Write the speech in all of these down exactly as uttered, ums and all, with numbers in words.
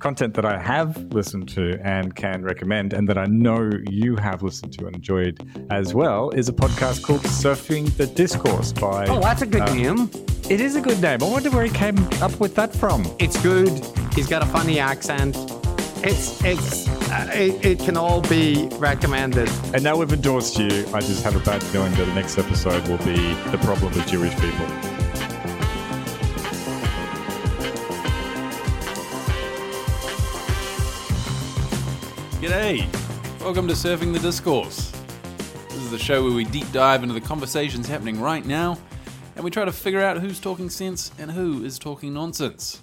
content that I have listened to and can recommend, and that I know you have listened to and enjoyed as well, is a podcast called Surfing the Discourse by... Oh, that's a good um, name. It is a good name. I wonder where he came up with that from. It's good. He's got a funny accent. It's it's uh, it, it can all be recommended. And now we've endorsed you. I just have a bad feeling that the next episode will be the problem with Jewish people. G'day. Welcome to Surfing the Discourse. This is the show where we deep dive into the conversations happening right now, and we try to figure out who's talking sense and who is talking nonsense.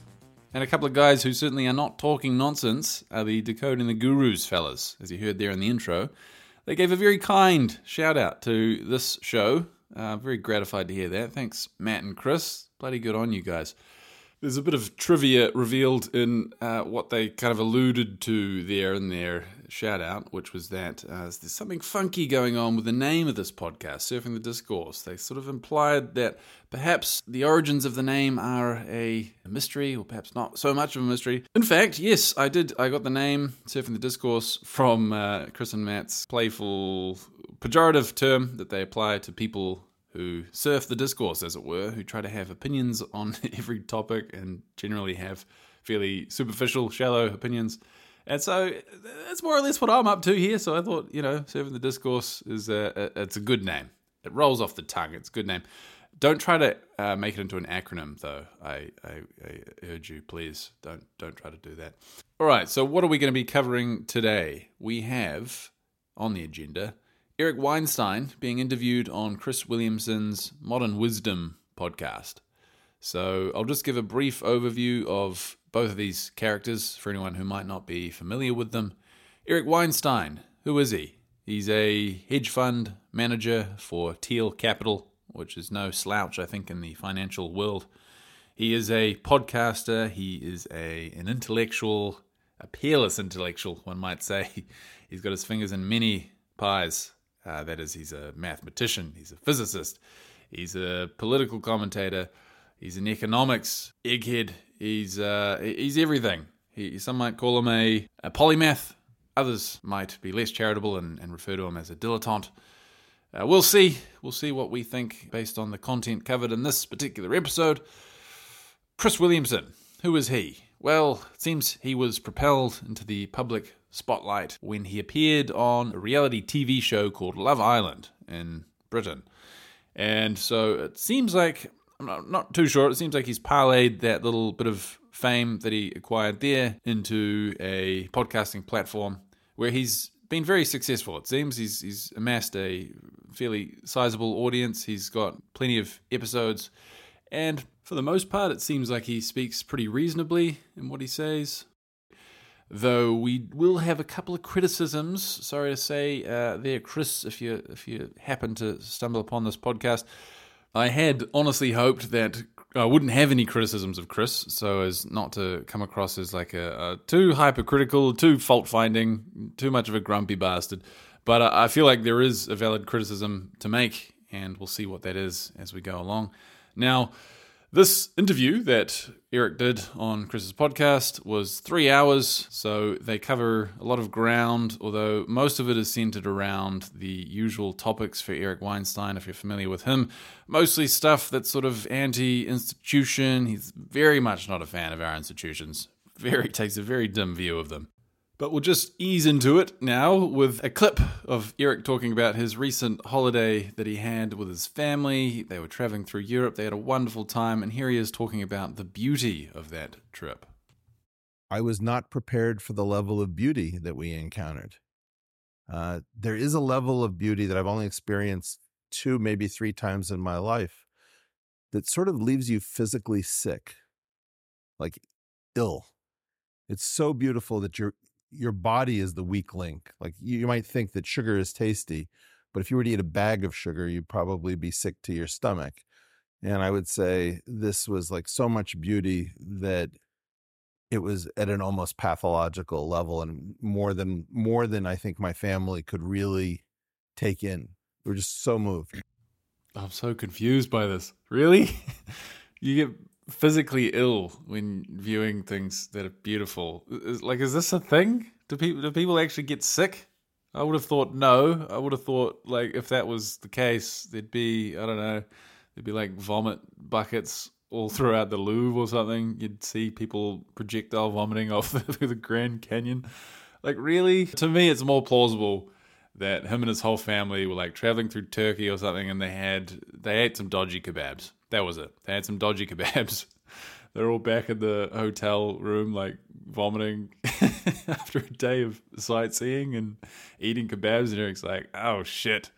And a couple of guys who certainly are not talking nonsense are the Decoding the Gurus fellas, as you heard there in the intro. They gave a very kind shout-out to this show. Uh, very gratified to hear that. Thanks, Matt and Chris. Bloody good on you guys. There's a bit of trivia revealed in uh, what they kind of alluded to there in their shout-out, which was that uh, there's something funky going on with the name of this podcast, Surfing the Discourse. They sort of implied that perhaps the origins of the name are a mystery, or perhaps not so much of a mystery. In fact, yes, I did. I got the name Surfing the Discourse from uh, Chris and Matt's playful, pejorative term that they apply to people who surf the discourse, as it were, who try to have opinions on every topic and generally have fairly superficial, shallow opinions. And so that's more or less what I'm up to here. So I thought, you know, Surfing the Discourse is a, a, it's a good name. It rolls off the tongue. It's a good name. Don't try to uh, make it into an acronym, though. I, I, I urge you, please, don't don't try to do that. All right, so what are we going to be covering today? We have on the agenda Eric Weinstein being interviewed on Chris Williamson's Modern Wisdom podcast. So I'll just give a brief overview of both of these characters for anyone who might not be familiar with them. Eric Weinstein, who is he? He's a hedge fund manager for Thiel Capital, which is no slouch, I think, in the financial world. He is a podcaster. He is a an intellectual, a peerless intellectual, one might say. He's got his fingers in many pies. Uh, that is, he's a mathematician, he's a physicist, he's a political commentator, he's an economics egghead, he's uh, he's everything. He, some might call him a, a polymath, others might be less charitable and, and refer to him as a dilettante. Uh, we'll see, we'll see what we think based on the content covered in this particular episode. Chris Williamson, who is he? Well, it seems he was propelled into the public spotlight when he appeared on a reality T V show called Love Island in Britain. And so it seems like, I'm not too sure, it seems like he's parlayed that little bit of fame that he acquired there into a podcasting platform where he's been very successful. It seems he's, he's amassed a fairly sizable audience. He's got plenty of episodes. And for the most part, it seems like he speaks pretty reasonably in what he says. Though we will have a couple of criticisms, sorry to say, uh, there, Chris, if you if you happen to stumble upon this podcast. I had honestly hoped that I wouldn't have any criticisms of Chris, so as not to come across as like a, a too hypercritical, too fault-finding, too much of a grumpy bastard. But I, I feel like there is a valid criticism to make, and we'll see what that is as we go along. Now, this interview that Eric did on Chris's podcast was three hours, so they cover a lot of ground, although most of it is centered around the usual topics for Eric Weinstein, if you're familiar with him. Mostly stuff that's sort of anti-institution. He's very much not a fan of our institutions. Very takes a very dim view of them. But we'll just ease into it now with a clip of Eric talking about his recent holiday that he had with his family. They were traveling through Europe. They had a wonderful time. And here he is talking about the beauty of that trip. I was not prepared for the level of beauty that we encountered. Uh, there is a level of beauty that I've only experienced two, maybe three times in my life that sort of leaves you physically sick, like ill. It's so beautiful that you're your body is the weak link. Like you, you might think that sugar is tasty, but if you were to eat a bag of sugar, you'd probably be sick to your stomach. And I would say this was like so much beauty that it was at an almost pathological level, and more than more than I think my family could really take in. We were just so moved. I'm so confused by this. Really? You get physically ill when viewing things that are beautiful. Is, like, is this a thing? Do people do people actually get sick? I would have thought no. I would have thought, like, if that was the case, there'd be, I don't know, there'd be like vomit buckets all throughout the Louvre or something. You'd see people projectile vomiting off the Grand Canyon. Like, really? To me, it's more plausible that him and his whole family were like traveling through Turkey or something, and they had they ate some dodgy kebabs. That was it. They had some dodgy kebabs. They're all back in the hotel room, like vomiting after a day of sightseeing and eating kebabs, and Eric's like, "Oh shit,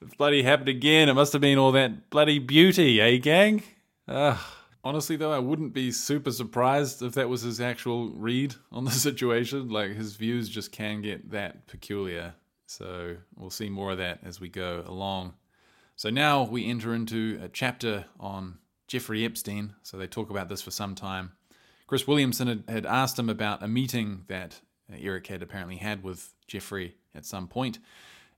it bloody happened again! It must have been all that bloody beauty, eh, gang?" Ugh. Honestly, though, I wouldn't be super surprised if that was his actual read on the situation. Like, his views just can get that peculiar. So we'll see more of that as we go along. So now we enter into a chapter on Jeffrey Epstein. So they talk about this for some time. Chris Williamson had asked him about a meeting that Eric had apparently had with Jeffrey at some point.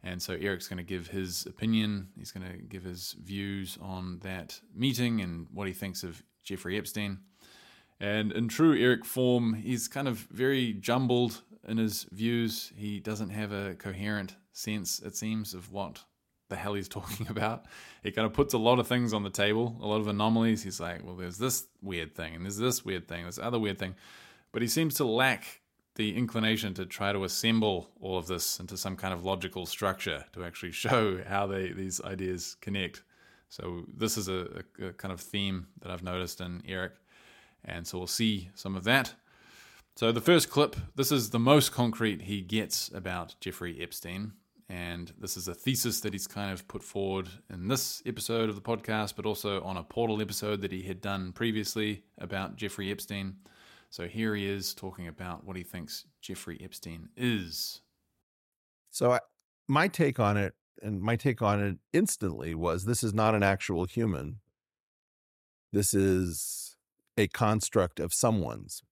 And so Eric's going to give his opinion. He's going to give his views on that meeting and what he thinks of Jeffrey Epstein. And in true Eric form, he's kind of very jumbled in his views. He doesn't have a coherent sense, it seems, of what the hell he's talking about. He kind of puts a lot of things on the table, a lot of anomalies. He's like, well, there's this weird thing, and there's this weird thing, this other weird thing. But he seems to lack the inclination to try to assemble all of this into some kind of logical structure to actually show how they these ideas connect. So this is a, a, a kind of theme that I've noticed in Eric, and so we'll see some of that. So the first clip, this is the most concrete he gets about Jeffrey Epstein. And this is a thesis that he's kind of put forward in this episode of the podcast, but also on a Portal episode that he had done previously about Jeffrey Epstein. So here he is talking about what he thinks Jeffrey Epstein is. So I, my take on it, and my take on it instantly was, this is not an actual human. This is a construct of someone's.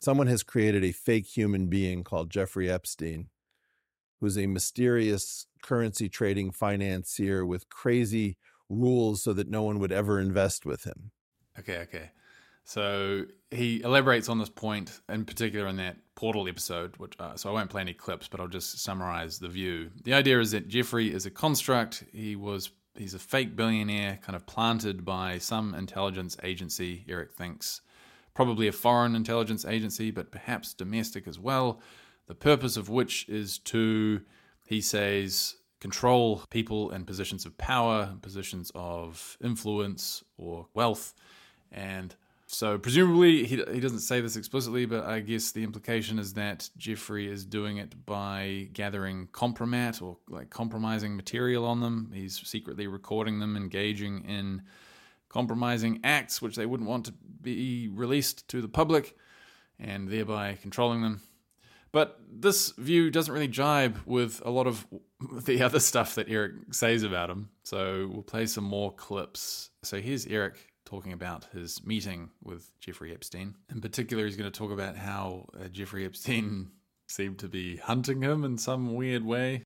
Someone has created a fake human being called Jeffrey Epstein, who's a mysterious currency trading financier with crazy rules so that no one would ever invest with him. Okay, okay. So he elaborates on this point, in particular in that Portal episode, which uh, so I won't play any clips, but I'll just summarize the view. The idea is that Jeffrey is a construct. He was he's a fake billionaire, kind of planted by some intelligence agency, Eric thinks. Probably a foreign intelligence agency, but perhaps domestic as well. The purpose of which is to, he says, control people in positions of power, positions of influence or wealth. And so presumably, he he doesn't say this explicitly, but I guess the implication is that Jeffrey is doing it by gathering compromat or like compromising material on them. He's secretly recording them, engaging in compromising acts which they wouldn't want to be released to the public, and thereby controlling them. But this view doesn't really jibe with a lot of the other stuff that Eric says about him. So we'll play some more clips. So here's Eric talking about his meeting with Jeffrey Epstein. In particular, he's going to talk about how uh, Jeffrey Epstein seemed to be hunting him in some weird way.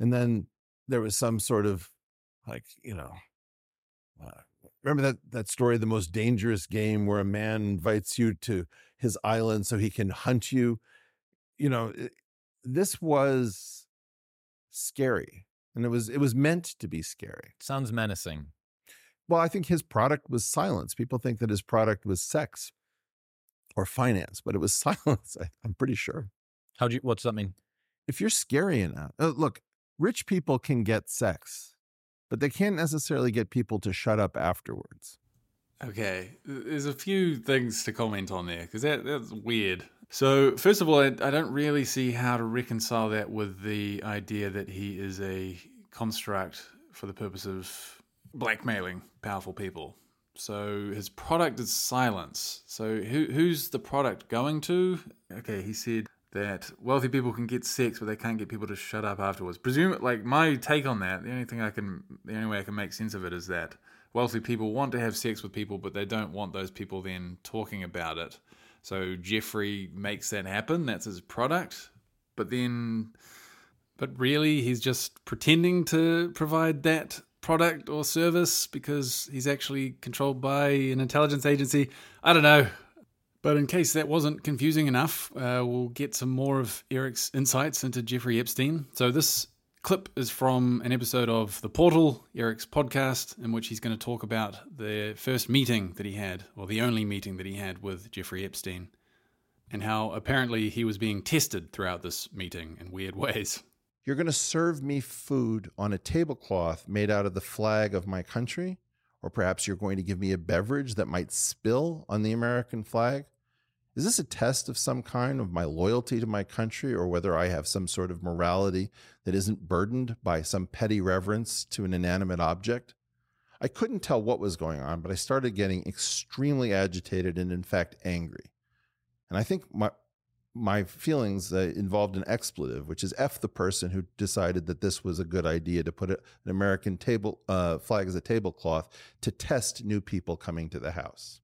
And then there was some sort of, like, you know, uh, remember that, that story, The Most Dangerous Game, where a man invites you to his island so he can hunt you? You know, this was scary, and it was it was meant to be scary. Sounds menacing. Well, I think his product was silence. People think that his product was sex or finance, but it was silence. I, I'm pretty sure. How do you? What's that mean? If you're scary enough, uh, look, rich people can get sex, but they can't necessarily get people to shut up afterwards. Okay, there's a few things to comment on there, because that, that's weird. So, first of all, I, I don't really see how to reconcile that with the idea that he is a construct for the purpose of blackmailing powerful people. So, his product is silence. So, who, who's the product going to? Okay, he said that wealthy people can get sex, but they can't get people to shut up afterwards. Presume, like, my take on that, the only thing I can, the only way I can make sense of it is that wealthy people want to have sex with people, but they don't want those people then talking about it. So Jeffrey makes that happen. That's his product. But then, but really, he's just pretending to provide that product or service because he's actually controlled by an intelligence agency. I don't know. But in case that wasn't confusing enough, uh, we'll get some more of Eric's insights into Jeffrey Epstein. So this clip is from an episode of The Portal, Eric's podcast, in which he's going to talk about the first meeting that he had, or the only meeting that he had with Jeffrey Epstein, and how apparently he was being tested throughout this meeting in weird ways. You're going to serve me food on a tablecloth made out of the flag of my country, or perhaps you're going to give me a beverage that might spill on the American flag. Is this a test of some kind of my loyalty to my country, or whether I have some sort of morality that isn't burdened by some petty reverence to an inanimate object? I couldn't tell what was going on, but I started getting extremely agitated and, in fact, angry. And I think my my feelings uh, involved an expletive, which is F the person who decided that this was a good idea to put a, an American table uh, flag as a tablecloth to test new people coming to the house.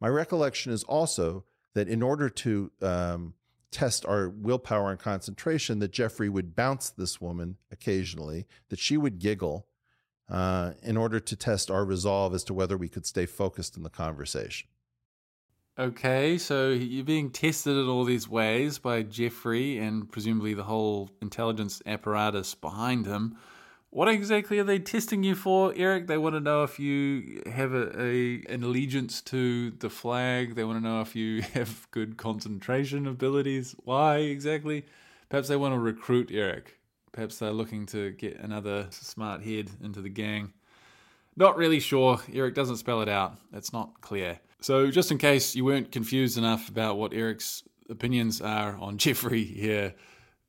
My recollection is also that in order to um, test our willpower and concentration, that Jeffrey would bounce this woman occasionally, that she would giggle uh, in order to test our resolve as to whether we could stay focused in the conversation. Okay, so you're being tested in all these ways by Jeffrey and presumably the whole intelligence apparatus behind him. What exactly are they testing you for, Eric? They want to know if you have a, a an allegiance to the flag. They want to know if you have good concentration abilities. Why exactly? Perhaps they want to recruit Eric. Perhaps they're looking to get another smart head into the gang. Not really sure. Eric doesn't spell it out. It's not clear. So just in case you weren't confused enough about what Eric's opinions are on Jeffrey here,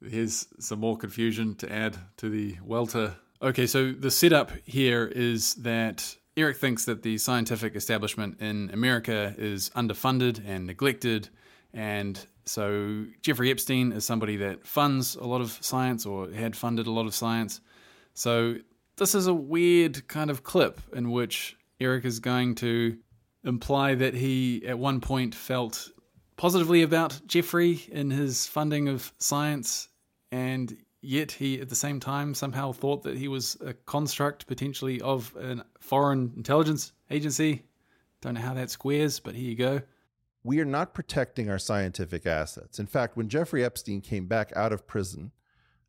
here's some more confusion to add to the welter. Okay, so the setup here is that Eric thinks that the scientific establishment in America is underfunded and neglected, and so Jeffrey Epstein is somebody that funds a lot of science or had funded a lot of science. So this is a weird kind of clip in which Eric is going to imply that he at one point felt positively about Jeffrey in his funding of science, and yet he at the same time somehow thought that he was a construct potentially of a foreign intelligence agency. Don't know how that squares, but here you go. We are not protecting our scientific assets. In fact, when Jeffrey Epstein came back out of prison,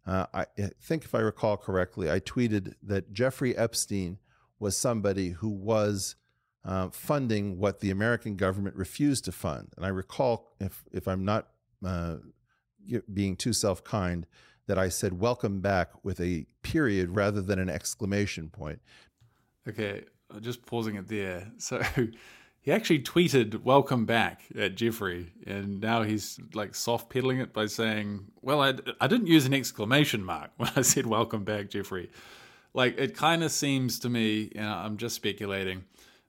uh, I think if I recall correctly, I tweeted that Jeffrey Epstein was somebody who was Uh, funding what the American government refused to fund. And I recall, if if I'm not uh, being too self-kind, that I said, welcome back with a period rather than an exclamation point. Okay, I'm just pausing it there. So he actually tweeted, welcome back at Jeffrey. And now he's like soft peddling it by saying, well, I, I didn't use an exclamation mark when I said, welcome back, Jeffrey. Like, it kind of seems to me, and I'm just speculating,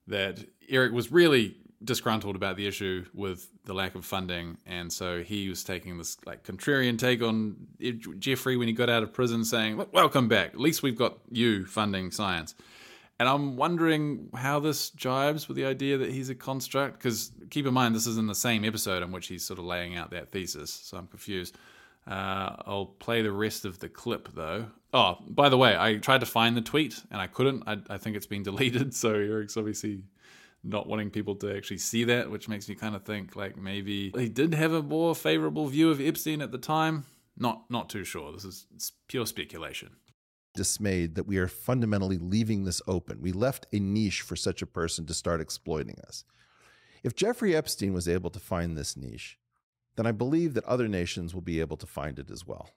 that Eric was really disgruntled about the issue with the lack of funding, and so he was taking this like contrarian take on Jeffrey when he got out of prison, saying, welcome back, at least we've got you funding science. And I'm wondering how this jives with the idea that he's a construct, because keep in mind this is in the same episode in which he's sort of laying out that thesis, so I'm confused. Uh, I'll play the rest of the clip though. Oh, by the way, I tried to find the tweet and I couldn't. I, I think it's been deleted, so Eric's obviously not wanting people to actually see that, which makes me kind of think like maybe he did have a more favorable view of Epstein at the time. Not, not too sure. This is pure speculation. Dismayed that we are fundamentally leaving this open. We left a niche for such a person to start exploiting us. If Jeffrey Epstein was able to find this niche, then I believe that other nations will be able to find it as well.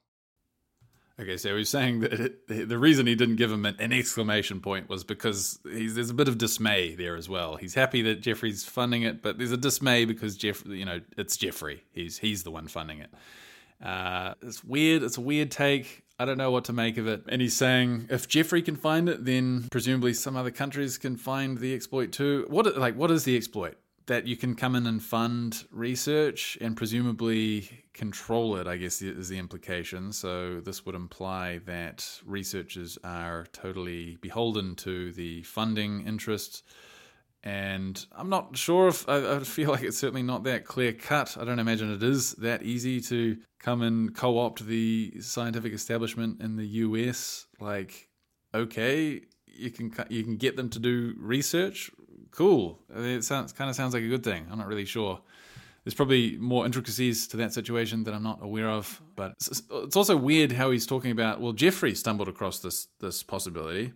Okay, so he's saying that it, the reason he didn't give him an, an exclamation point was because he's, there's a bit of dismay there as well. He's happy that Jeffrey's funding it, but there's a dismay because Jeff, you know, it's Jeffrey. He's he's the one funding it. Uh, it's weird. It's a weird take. I don't know what to make of it. And he's saying if Jeffrey can find it, then presumably some other countries can find the exploit too. What like what is the exploit? That you can come in and fund research and presumably control it, I guess is the implication. So this would imply that researchers are totally beholden to the funding interests. And I'm not sure if, I, I feel like it's certainly not that clear cut. I don't imagine it is that easy to come and co-opt the scientific establishment in the U S. Like, okay, you can you can get them to do research, cool. It sounds kind of sounds like a good thing. I'm not really sure. There's probably more intricacies to that situation that I'm not aware of. But it's, it's also weird how he's talking about, well, Jeffrey stumbled across this this possibility,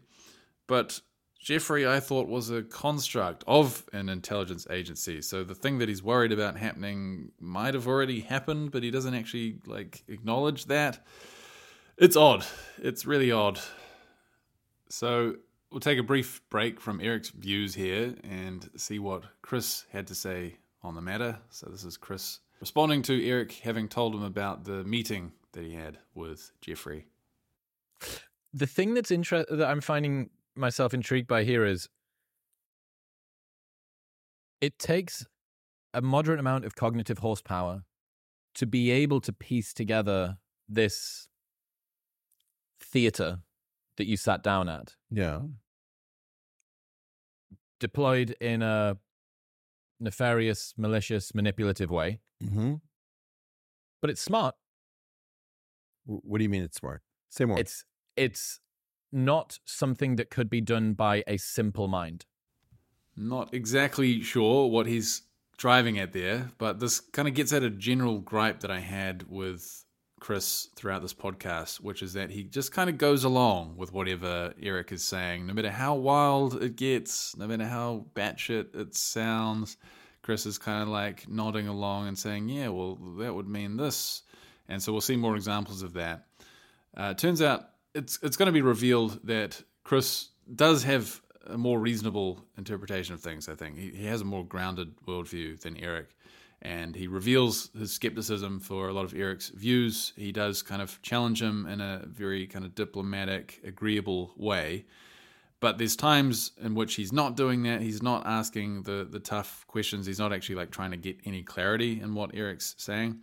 but Jeffrey, I thought, was a construct of an intelligence agency. So the thing that he's worried about happening might have already happened, but he doesn't actually like acknowledge that. It's odd. It's really odd. So we'll take a brief break from Eric's views here and see what Chris had to say on the matter. So this is Chris responding to Eric having told him about the meeting that he had with Jeffrey. The thing that's inter- that I'm finding myself intrigued by here is it takes a moderate amount of cognitive horsepower to be able to piece together this theater that you sat down at. Yeah. Deployed in a nefarious, malicious, manipulative way. Mm-hmm. But it's smart. What do you mean it's smart? Say more. It's it's not something that could be done by a simple mind. Not exactly sure what he's driving at there, but this kind of gets at a general gripe that I had with Chris throughout this podcast, which is that he just kind of goes along with whatever Eric is saying, no matter how wild it gets, no matter how batshit it sounds. Chris is kind of like nodding along and saying, yeah, well, that would mean this. And so we'll see more examples of that. Uh, turns out it's it's going to be revealed that Chris does have a more reasonable interpretation of things, I think. He, he has a more grounded worldview than Eric. And he reveals his skepticism for a lot of Eric's views. He does kind of challenge him in a very kind of diplomatic, agreeable way. But there's times in which he's not doing that. He's not asking the the tough questions. He's not actually like trying to get any clarity in what Eric's saying.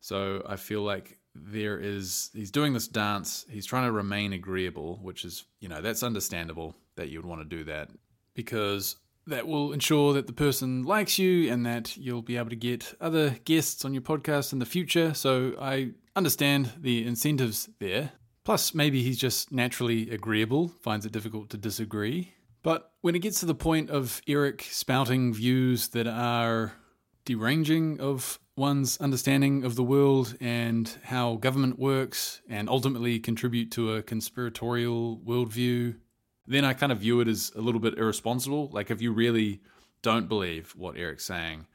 So I feel like there is, he's doing this dance. He's trying to remain agreeable, which is, you know, that's understandable that you would want to do that, because that will ensure that the person likes you and that you'll be able to get other guests on your podcast in the future. So I understand the incentives there. Plus, maybe he's just naturally agreeable, finds it difficult to disagree. But when it gets to the point of Eric spouting views that are deranging of one's understanding of the world and how government works and ultimately contribute to a conspiratorial worldview, then I kind of view it as a little bit irresponsible. Like, if you really don't believe what Eric's saying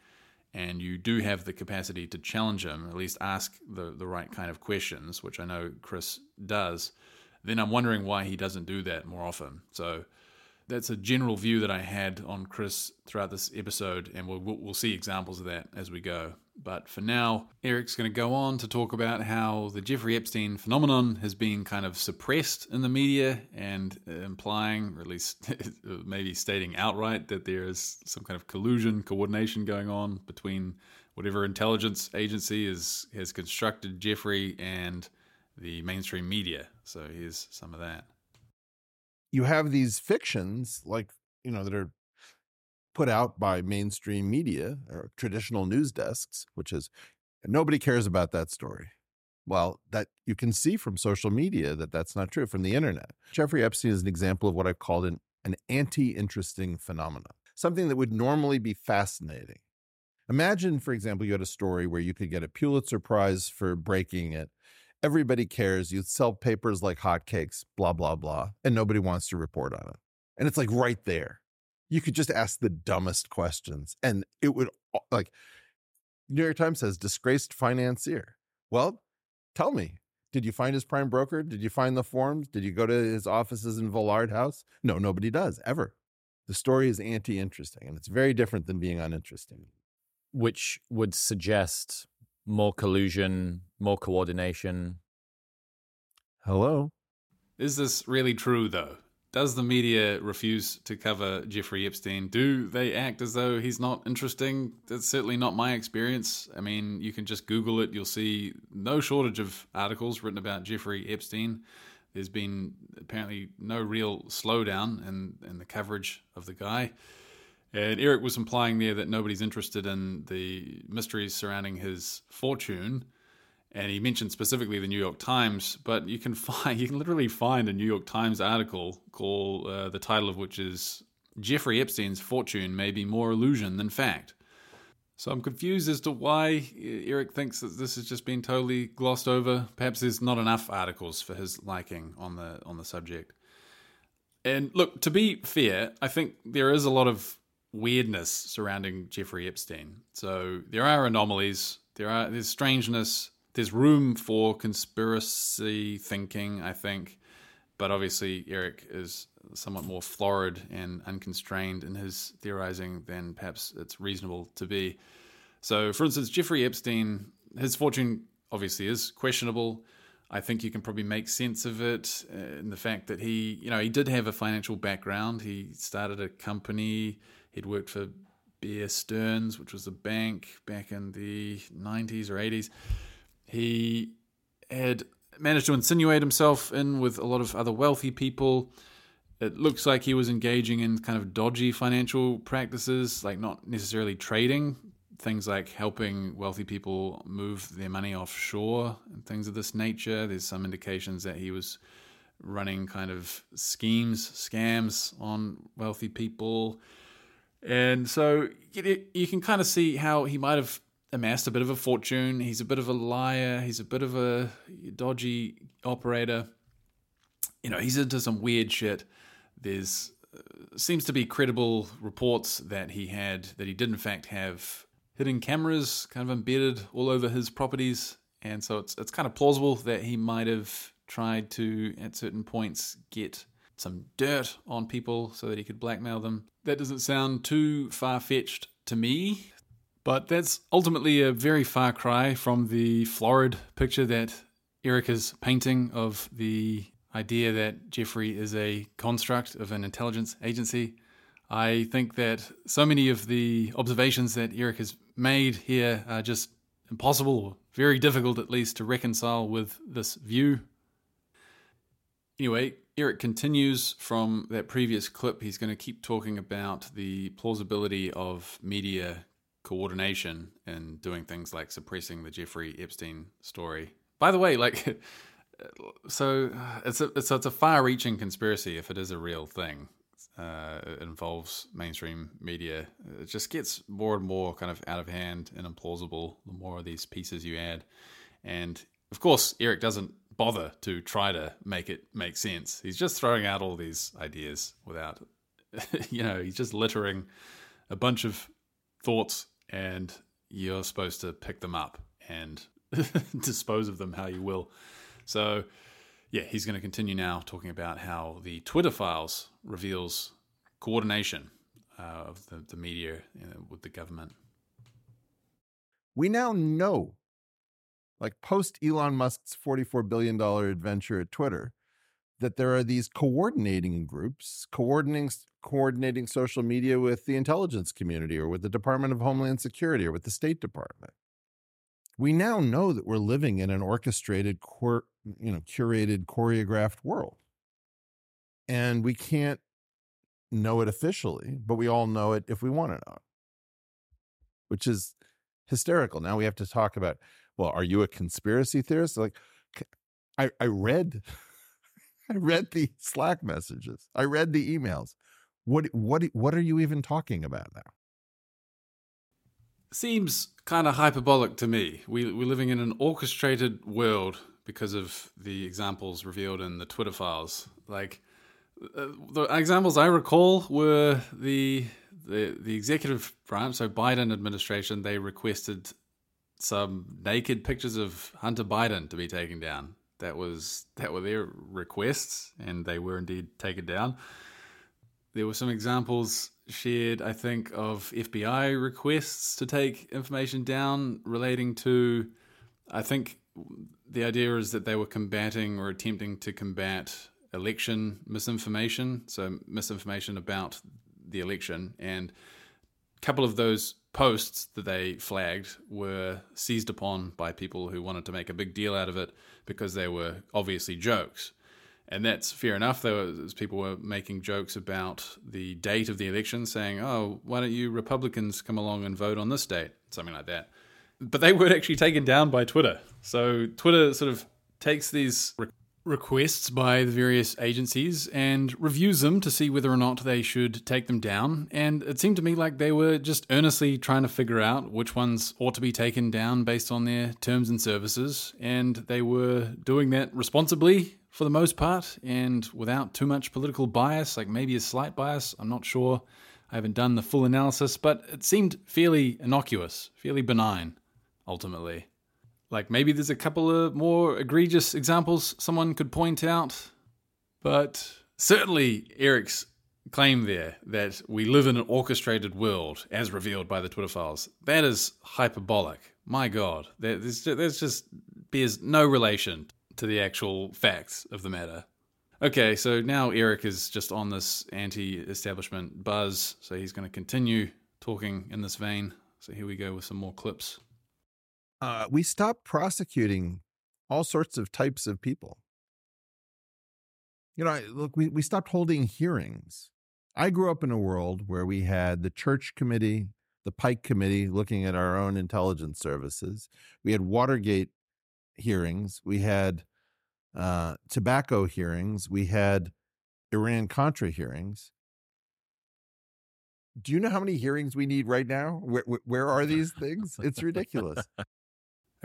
and you do have the capacity to challenge him, at least ask the, the right kind of questions, which I know Chris does, then I'm wondering why he doesn't do that more often. So that's a general view that I had on Chris throughout this episode, and we'll, we'll see examples of that as we go. But for now, Eric's going to go on to talk about how the Jeffrey Epstein phenomenon has been kind of suppressed in the media, and implying, or at least maybe stating outright, that there is some kind of collusion, coordination going on between whatever intelligence agency is has constructed Jeffrey and the mainstream media. So here's some of that. You have these fictions, like, you know, that are put out by mainstream media or traditional news desks, which is nobody cares about that story. Well, that you can see from social media that that's not true, from the internet. Jeffrey Epstein is an example of what I've called an, an anti-interesting phenomenon, something that would normally be fascinating. Imagine, for example, you had a story where you could get a Pulitzer Prize for breaking it. Everybody cares. You'd sell papers like hotcakes, blah, blah, blah, and nobody wants to report on it. And it's like right there. You could just ask the dumbest questions, and it would, like, New York Times says, disgraced financier. Well, tell me, did you find his prime broker? Did you find the forms? Did you go to his offices in Villard House? No, nobody does, ever. The story is anti-interesting, and it's very different than being uninteresting. Which would suggest more collusion, more coordination. Hello? Is this really true, though? Does the media refuse to cover Jeffrey Epstein? Do they act as though he's not interesting? That's certainly not my experience. I mean, you can just Google it. You'll see no shortage of articles written about Jeffrey Epstein. There's been apparently no real slowdown in, in the coverage of the guy. And Eric was implying there that nobody's interested in the mysteries surrounding his fortune. And he mentioned specifically the New York Times, but you can find you can literally find a New York Times article called uh, the title of which is Jeffrey Epstein's Fortune May Be More Illusion Than Fact. So I'm confused as to why Eric thinks that this has just been totally glossed over. Perhaps there's not enough articles for his liking on the on the subject. And look, to be fair, I think there is a lot of weirdness surrounding Jeffrey Epstein. So there are anomalies, there are there's strangeness. There's room for conspiracy thinking, I think, but obviously Eric is somewhat more florid and unconstrained in his theorizing than perhaps it's reasonable to be. So, for instance, Jeffrey Epstein, his fortune obviously is questionable. I think you can probably make sense of it in the fact that he, you know, he did have a financial background. He started a company. He'd worked for Bear Stearns, which was a bank back in the nineties or eighties. He had managed to insinuate himself in with a lot of other wealthy people. It looks like he was engaging in kind of dodgy financial practices, like not necessarily trading, things like helping wealthy people move their money offshore and things of this nature. There's some indications that he was running kind of schemes, scams on wealthy people. And so you can kind of see how he might have amassed a bit of a fortune. He's a bit of a liar. He's a bit of a dodgy operator. You know, he's into some weird shit. There's uh, seems to be credible reports that he had, that he did in fact have hidden cameras kind of embedded all over his properties. And so it's it's kind of plausible that he might have tried to, at certain points, get some dirt on people so that he could blackmail them. That doesn't sound too far-fetched to me. But that's ultimately a very far cry from the florid picture that Eric is painting of the idea that Jeffrey is a construct of an intelligence agency. I think that so many of the observations that Eric has made here are just impossible, or very difficult at least, to reconcile with this view. Anyway, Eric continues from that previous clip. He's going to keep talking about the plausibility of media coordination and doing things like suppressing the Jeffrey Epstein story. By the way, like, so it's a it's, it's a far-reaching conspiracy if it is a real thing. Uh, it involves mainstream media. It just gets more and more kind of out of hand and implausible the more of these pieces you add. And of course, Eric doesn't bother to try to make it make sense. He's just throwing out all these ideas without, you know, he's just littering a bunch of thoughts, and you're supposed to pick them up and dispose of them how you will. So, yeah, he's going to continue now talking about how the Twitter files reveals coordination uh, of the, the media you know, with the government. We now know, like post Elon Musk's forty-four billion dollars adventure at Twitter, that there are these coordinating groups coordinating coordinating social media with the intelligence community or with the Department of Homeland Security or with the State Department. We now know that we're living in an orchestrated, cor- you know, curated, choreographed world. And we can't know it officially, but we all know it if we want to know it, which is hysterical. Now we have to talk about, well, are you a conspiracy theorist? Like, I, I read... I read the Slack messages. I read the emails. What what what are you even talking about now? Seems kind of hyperbolic to me. We, we're living in an orchestrated world because of the examples revealed in the Twitter files. Like uh, the examples I recall were the, the the executive branch, so Biden administration. They requested some naked pictures of Hunter Biden to be taken down. That was that were their requests, and they were indeed taken down. There were some examples shared, I think, of F B I requests to take information down relating to, I think the idea is that they were combating or attempting to combat election misinformation, so misinformation about the election. And a couple of those posts that they flagged were seized upon by people who wanted to make a big deal out of it because they were obviously jokes. And that's fair enough. There was, people were making jokes about the date of the election, saying, oh, why don't you Republicans come along and vote on this date? Something like that. But they were actually taken down by Twitter. So Twitter sort of takes these re- requests by the various agencies and reviews them to see whether or not they should take them down. And it seemed to me like they were just earnestly trying to figure out which ones ought to be taken down based on their terms and services. And they were doing that responsibly for the most part and without too much political bias, like maybe a slight bias. I'm not sure. I haven't done the full analysis, but it seemed fairly innocuous, fairly benign, ultimately. Like maybe there's a couple of more egregious examples someone could point out, but certainly Eric's claim there that we live in an orchestrated world as revealed by the Twitter files, that is hyperbolic. My God, there's just bears no relation to the actual facts of the matter. Okay, so now Eric is just on this anti-establishment buzz, so he's going to continue talking in this vein. So here we go with some more clips. Uh, we stopped prosecuting all sorts of types of people. You know, I, look, we, we stopped holding hearings. I grew up in a world where we had the Church Committee, the Pike Committee looking at our own intelligence services. We had Watergate hearings. We had uh, tobacco hearings. We had Iran-Contra hearings. Do you know how many hearings we need right now? Where, where are these things? It's ridiculous.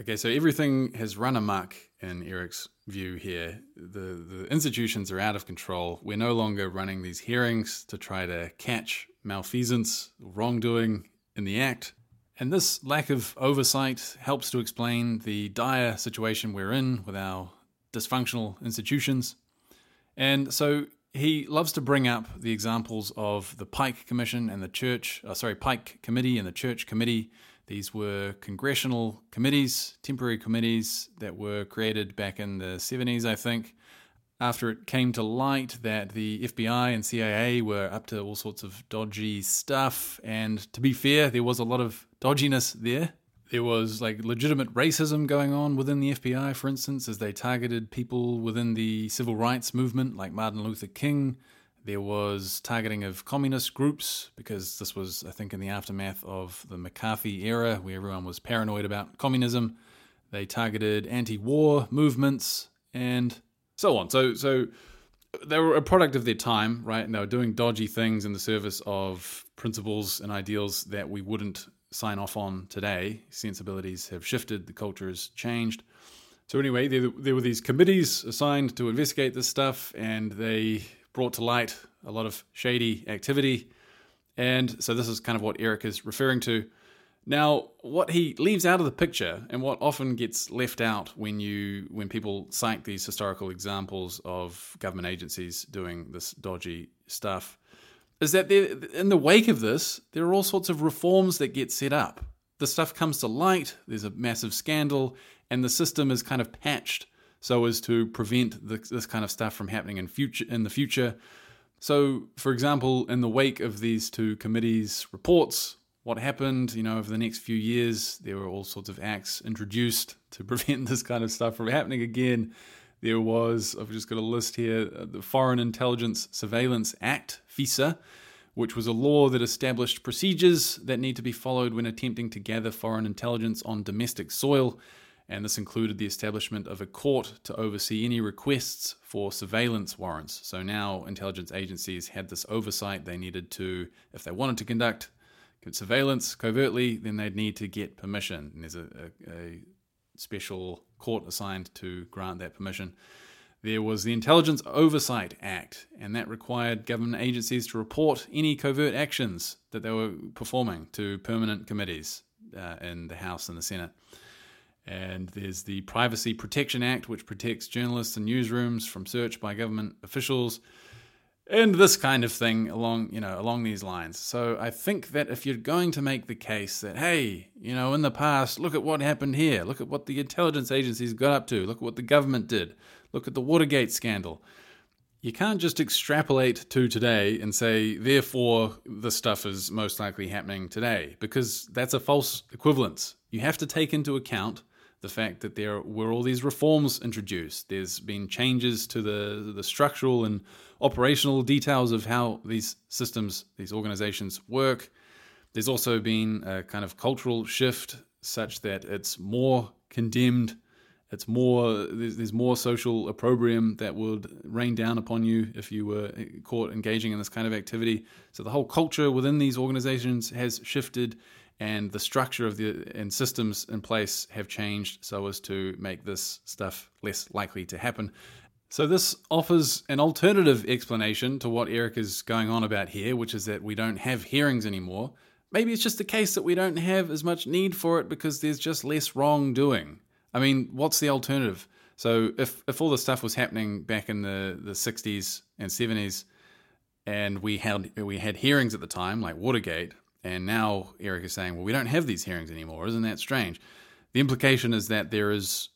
Okay, so everything has run amok in Eric's view here. The, the institutions are out of control. We're no longer running these hearings to try to catch malfeasance, wrongdoing in the act. And this lack of oversight helps to explain the dire situation we're in with our dysfunctional institutions. And so he loves to bring up the examples of the Pike Commission and the Church, uh, sorry, Pike Committee and the Church Committee. These were congressional committees, temporary committees that were created back in the seventies, I think, after it came to light that the F B I and C I A were up to all sorts of dodgy stuff. And to be fair, there was a lot of dodginess there. There was like legitimate racism going on within the F B I, for instance, as they targeted people within the civil rights movement like Martin Luther King. There was targeting of communist groups because this was, I think, in the aftermath of the McCarthy era where everyone was paranoid about communism. They targeted anti-war movements and so on. So, so they were a product of their time, right? And they were doing dodgy things in the service of principles and ideals that we wouldn't sign off on today. Sensibilities have shifted, the culture has changed. So anyway, there, there were these committees assigned to investigate this stuff, and they brought to light a lot of shady activity. And so this is kind of what Eric is referring to. Now, what he leaves out of the picture, and what often gets left out when you when people cite these historical examples of government agencies doing this dodgy stuff, is that in the wake of this, there are all sorts of reforms that get set up. The stuff comes to light, there's a massive scandal, and the system is kind of patched so as to prevent the, this kind of stuff from happening in future in the future. So, for example, in the wake of these two committees' reports, what happened, you know, over the next few years, there were all sorts of acts introduced to prevent this kind of stuff from happening again. There was, I've just got a list here, the Foreign Intelligence Surveillance Act, FISA, which was a law that established procedures that need to be followed when attempting to gather foreign intelligence on domestic soil. And this included the establishment of a court to oversee any requests for surveillance warrants. So now intelligence agencies had this oversight. They needed to, if they wanted to conduct surveillance covertly, then they'd need to get permission. And there's a, a, a special court assigned to grant that permission. There was the Intelligence Oversight Act, and that required government agencies to report any covert actions that they were performing to permanent committees uh, in the House and the Senate. And there's the Privacy Protection Act, which protects journalists and newsrooms from search by government officials, and this kind of thing along, you know, along these lines. So I think that if you're going to make the case that, hey, you know, in the past, look at what happened here, look at what the intelligence agencies got up to, look at what the government did, look at the Watergate scandal, you can't just extrapolate to today and say, therefore, this stuff is most likely happening today, because that's a false equivalence. You have to take into account the fact that there were all these reforms introduced. There's been changes to the, the structural and operational details of how these systems, these organizations work. There's also been a kind of cultural shift. such that it's more condemned, it's more there's, there's more social opprobrium that would rain down upon you if you were caught engaging in this kind of activity. So the whole culture within these organizations has shifted, and the structure of the and systems in place have changed so as to make this stuff less likely to happen. So this offers an alternative explanation to what Eric is going on about here, which is that we don't have hearings anymore. Maybe it's just the case that we don't have as much need for it because there's just less wrongdoing. I mean, what's the alternative? So if, if all this stuff was happening back in the, the sixties and seventies, and we had we had hearings at the time, like Watergate, and now Eric is saying, well, we don't have these hearings anymore. Isn't that strange? The implication is that there is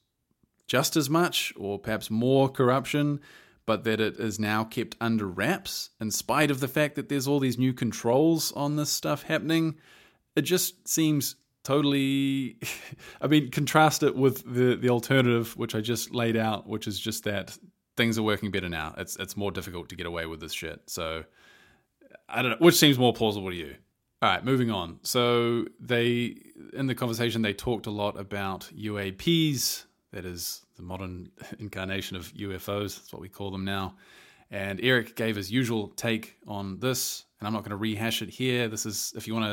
just as much or perhaps more corruption, but that it is now kept under wraps in spite of the fact that there's all these new controls on this stuff happening. It just seems totally... I mean, contrast it with the, the alternative, which I just laid out, which is just that things are working better now. It's, it's more difficult to get away with this shit. So, I don't know. Which seems more plausible to you? All right, moving on. So, they in the conversation, they talked a lot about U A Ps. That is the modern incarnation of U F Os. That's what we call them now. And Eric gave his usual take on this, and I'm not going to rehash it here. This is, if you want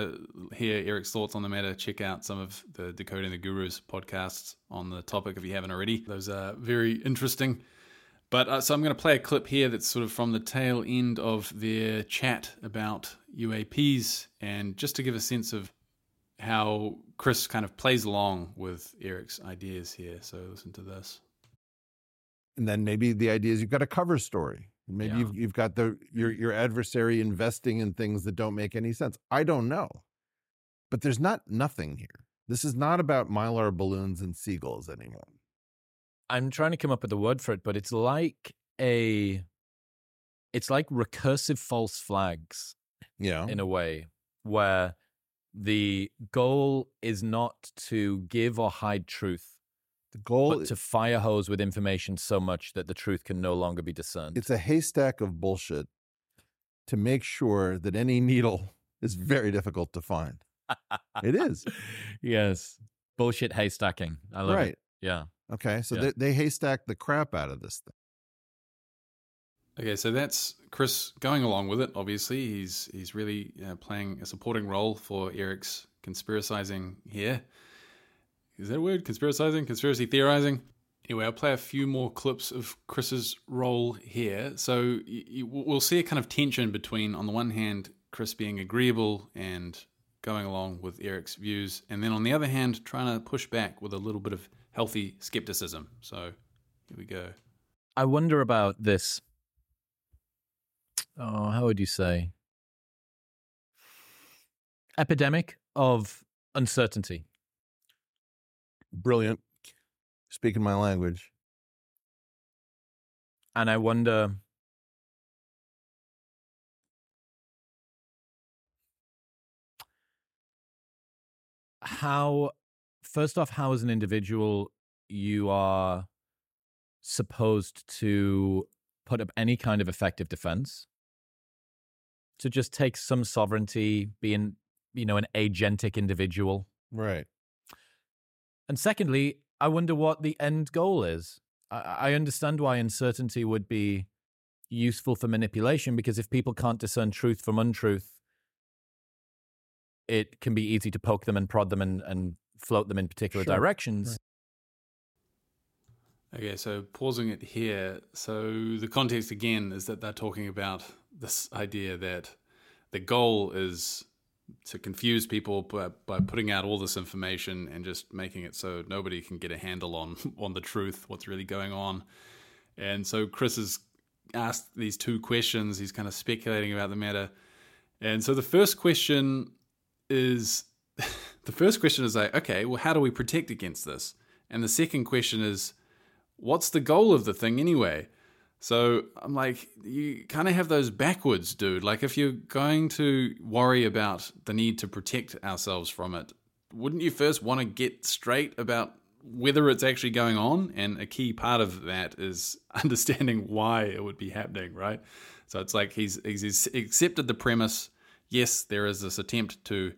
to hear Eric's thoughts on the matter, check out some of the Decoding the Gurus podcasts on the topic if you haven't already. Those are very interesting. But uh, so I'm going to play a clip here that's sort of from the tail end of their chat about U A Ps, and just to give a sense of how Chris kind of plays along with Eric's ideas here. So listen to this. And then maybe the idea is you've got a cover story. Maybe yeah. you've, you've got the your your adversary investing in things that don't make any sense. I don't know. But there's not nothing here. This is not about mylar balloons and seagulls anymore. I'm trying to come up with a word for it, but it's like a... It's like recursive false flags. Yeah. In a way where... The goal is not to give or hide truth. The goal is to fire hose with information so much that the truth can no longer be discerned. It's a haystack of bullshit to make sure that any needle is very difficult to find. It is. Yes. Bullshit haystacking. I love right. it. Yeah. Okay. So yeah. they, they haystack the crap out of this thing. Okay, so that's Chris going along with it, obviously. He's he's really uh, playing a supporting role for Eric's conspiracizing here. Is that a word? Conspiracizing? Conspiracy theorizing? Anyway, I'll play a few more clips of Chris's role here. So you, you, we'll see a kind of tension between, on the one hand, Chris being agreeable and going along with Eric's views, and then on the other hand, trying to push back with a little bit of healthy skepticism. So here we go. I wonder about this. Oh, how would you say? Epidemic of uncertainty. Brilliant. Speaking my language. And I wonder, how, first off, how as an individual you are supposed to put up any kind of effective defense. To just take some sovereignty, being, you know, an agentic individual. Right. And secondly, I wonder what the end goal is. I, I understand why uncertainty would be useful for manipulation, because if people can't discern truth from untruth, it can be easy to poke them and prod them and, and float them in particular sure. directions. Right. Okay, so pausing it here. So the context again is that they're talking about this idea that the goal is to confuse people by, by putting out all this information and just making it so nobody can get a handle on, on the truth, what's really going on. And so Chris has asked these two questions. He's kind of speculating about the matter. And so the first question is, the first question is like, okay, well, how do we protect against this? And the second question is, what's the goal of the thing anyway? So I'm like, you kind of have those backwards, dude. Like, if you're going to worry about the need to protect ourselves from it, wouldn't you first want to get straight about whether it's actually going on? And a key part of that is understanding why it would be happening, right? So it's like he's, he's accepted the premise. Yes, there is this attempt to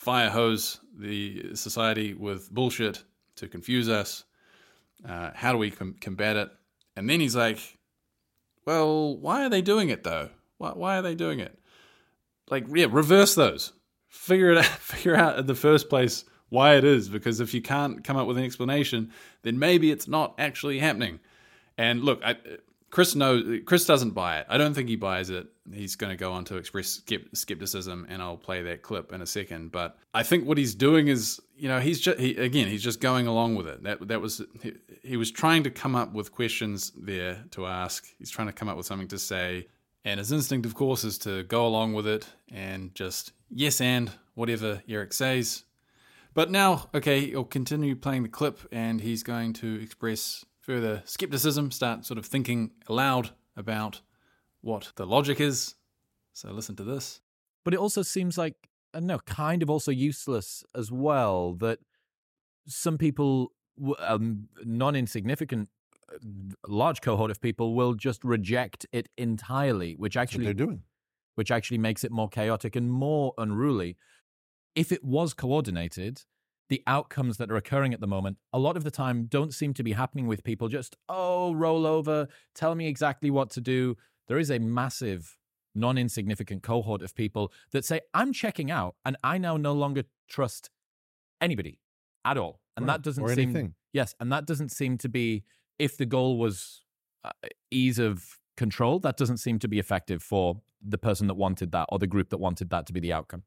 fire hose the society with bullshit to confuse us. Uh, how do we com- combat it? And then he's like, well, why are they doing it though? Why, why are they doing it? Like, yeah, reverse those. Figure it out, figure out in the first place why it is, because if you can't come up with an explanation, then maybe it's not actually happening. And look, I, Chris knows, Chris doesn't buy it. I don't think he buys it. He's going to go on to express skepticism, and I'll play that clip in a second. But I think what he's doing is, you know, he's just, he, again, he's just going along with it. That that was, he, he was trying to come up with questions there to ask. He's trying to come up with something to say. And his instinct, of course, is to go along with it and just, yes, and whatever Eric says. But now, okay, he'll continue playing the clip, and he's going to express further skepticism, start sort of thinking aloud about what the logic is. So listen to this. But it also seems like, I don't know, kind of also useless as well, that some people, a um, non-insignificant large cohort of people, will just reject it entirely, which actually they're doing, which actually makes it more chaotic and more unruly. If it was coordinated, the outcomes that are occurring at the moment, a lot of the time, don't seem to be happening with people just, oh, roll over, tell me exactly what to do. There is a massive, non-insignificant cohort of people that say, I'm checking out, and I now no longer trust anybody at all. And right. that doesn't or seem... anything. Yes, and that doesn't seem to be... If the goal was uh, ease of control, that doesn't seem to be effective for the person that wanted that or the group that wanted that to be the outcome.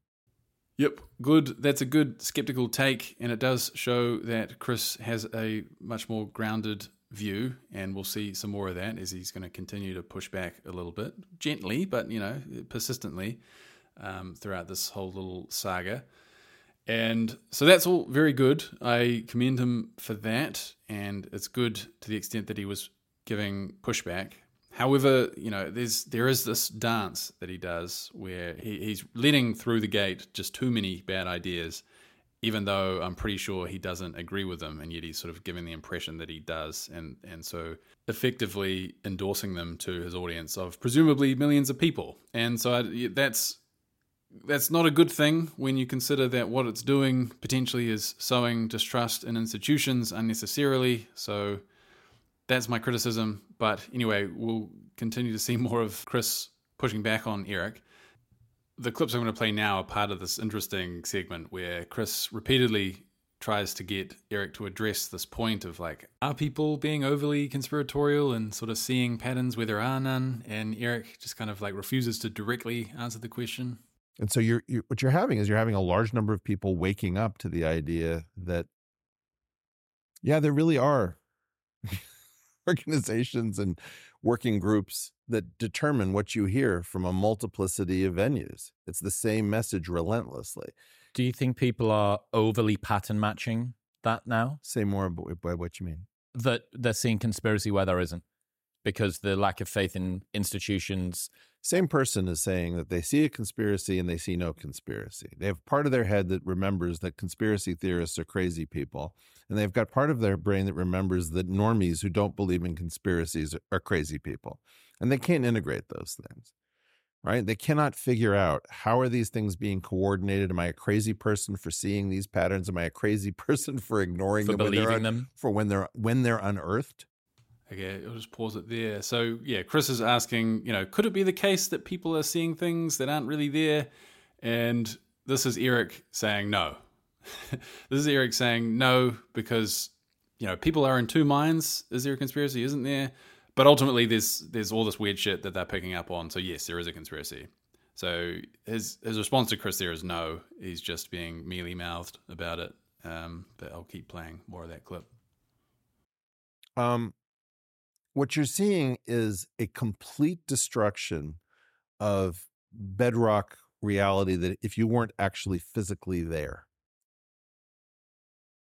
Yep, good. That's a good skeptical take, and it does show that Chris has a much more grounded view, and we'll see some more of that as he's going to continue to push back a little bit, gently, but, you know, persistently um, throughout this whole little saga. And so that's all very good. I commend him for that, and it's good to the extent that he was giving pushback. However, you know, there's there is this dance that he does where he, he's letting through the gate just too many bad ideas, even though I'm pretty sure he doesn't agree with them, and yet he's sort of giving the impression that he does, and, and so effectively endorsing them to his audience of presumably millions of people. And so I, that's... That's not a good thing when you consider that what it's doing potentially is sowing distrust in institutions unnecessarily. So that's my criticism. But anyway, we'll continue to see more of Chris pushing back on Eric. The clips I'm going to play now are part of this interesting segment where Chris repeatedly tries to get Eric to address this point of, like, are people being overly conspiratorial and sort of seeing patterns where there are none? And Eric just kind of like refuses to directly answer the question. And so you're, you're what you're having is you're having a large number of people waking up to the idea that, yeah, there really are organizations and working groups that determine what you hear from a multiplicity of venues. It's the same message relentlessly. Do you think people are overly pattern matching that now? Say more about what you mean. That they're seeing conspiracy where there isn't, because the lack of faith in institutions. Same person is saying that they see a conspiracy and they see no conspiracy. They have part of their head that remembers that conspiracy theorists are crazy people, and they've got part of their brain that remembers that normies who don't believe in conspiracies are crazy people. And they can't integrate those things, right? They cannot figure out, how are these things being coordinated? Am I a crazy person for seeing these patterns? Am I a crazy person for ignoring them? For believing them? For when they're when they're unearthed? Okay, I'll just pause it there. So, yeah, Chris is asking, you know, could it be the case that people are seeing things that aren't really there? And this is Eric saying no. This is Eric saying no because, you know, people are in two minds. Is there a conspiracy? Isn't there? But ultimately, there's there's all this weird shit that they're picking up on. So, yes, there is a conspiracy. So his, his response to Chris there is no. He's just being mealy-mouthed about it. Um, but I'll keep playing more of that clip. Um. What you're seeing is a complete destruction of bedrock reality, that if you weren't actually physically there.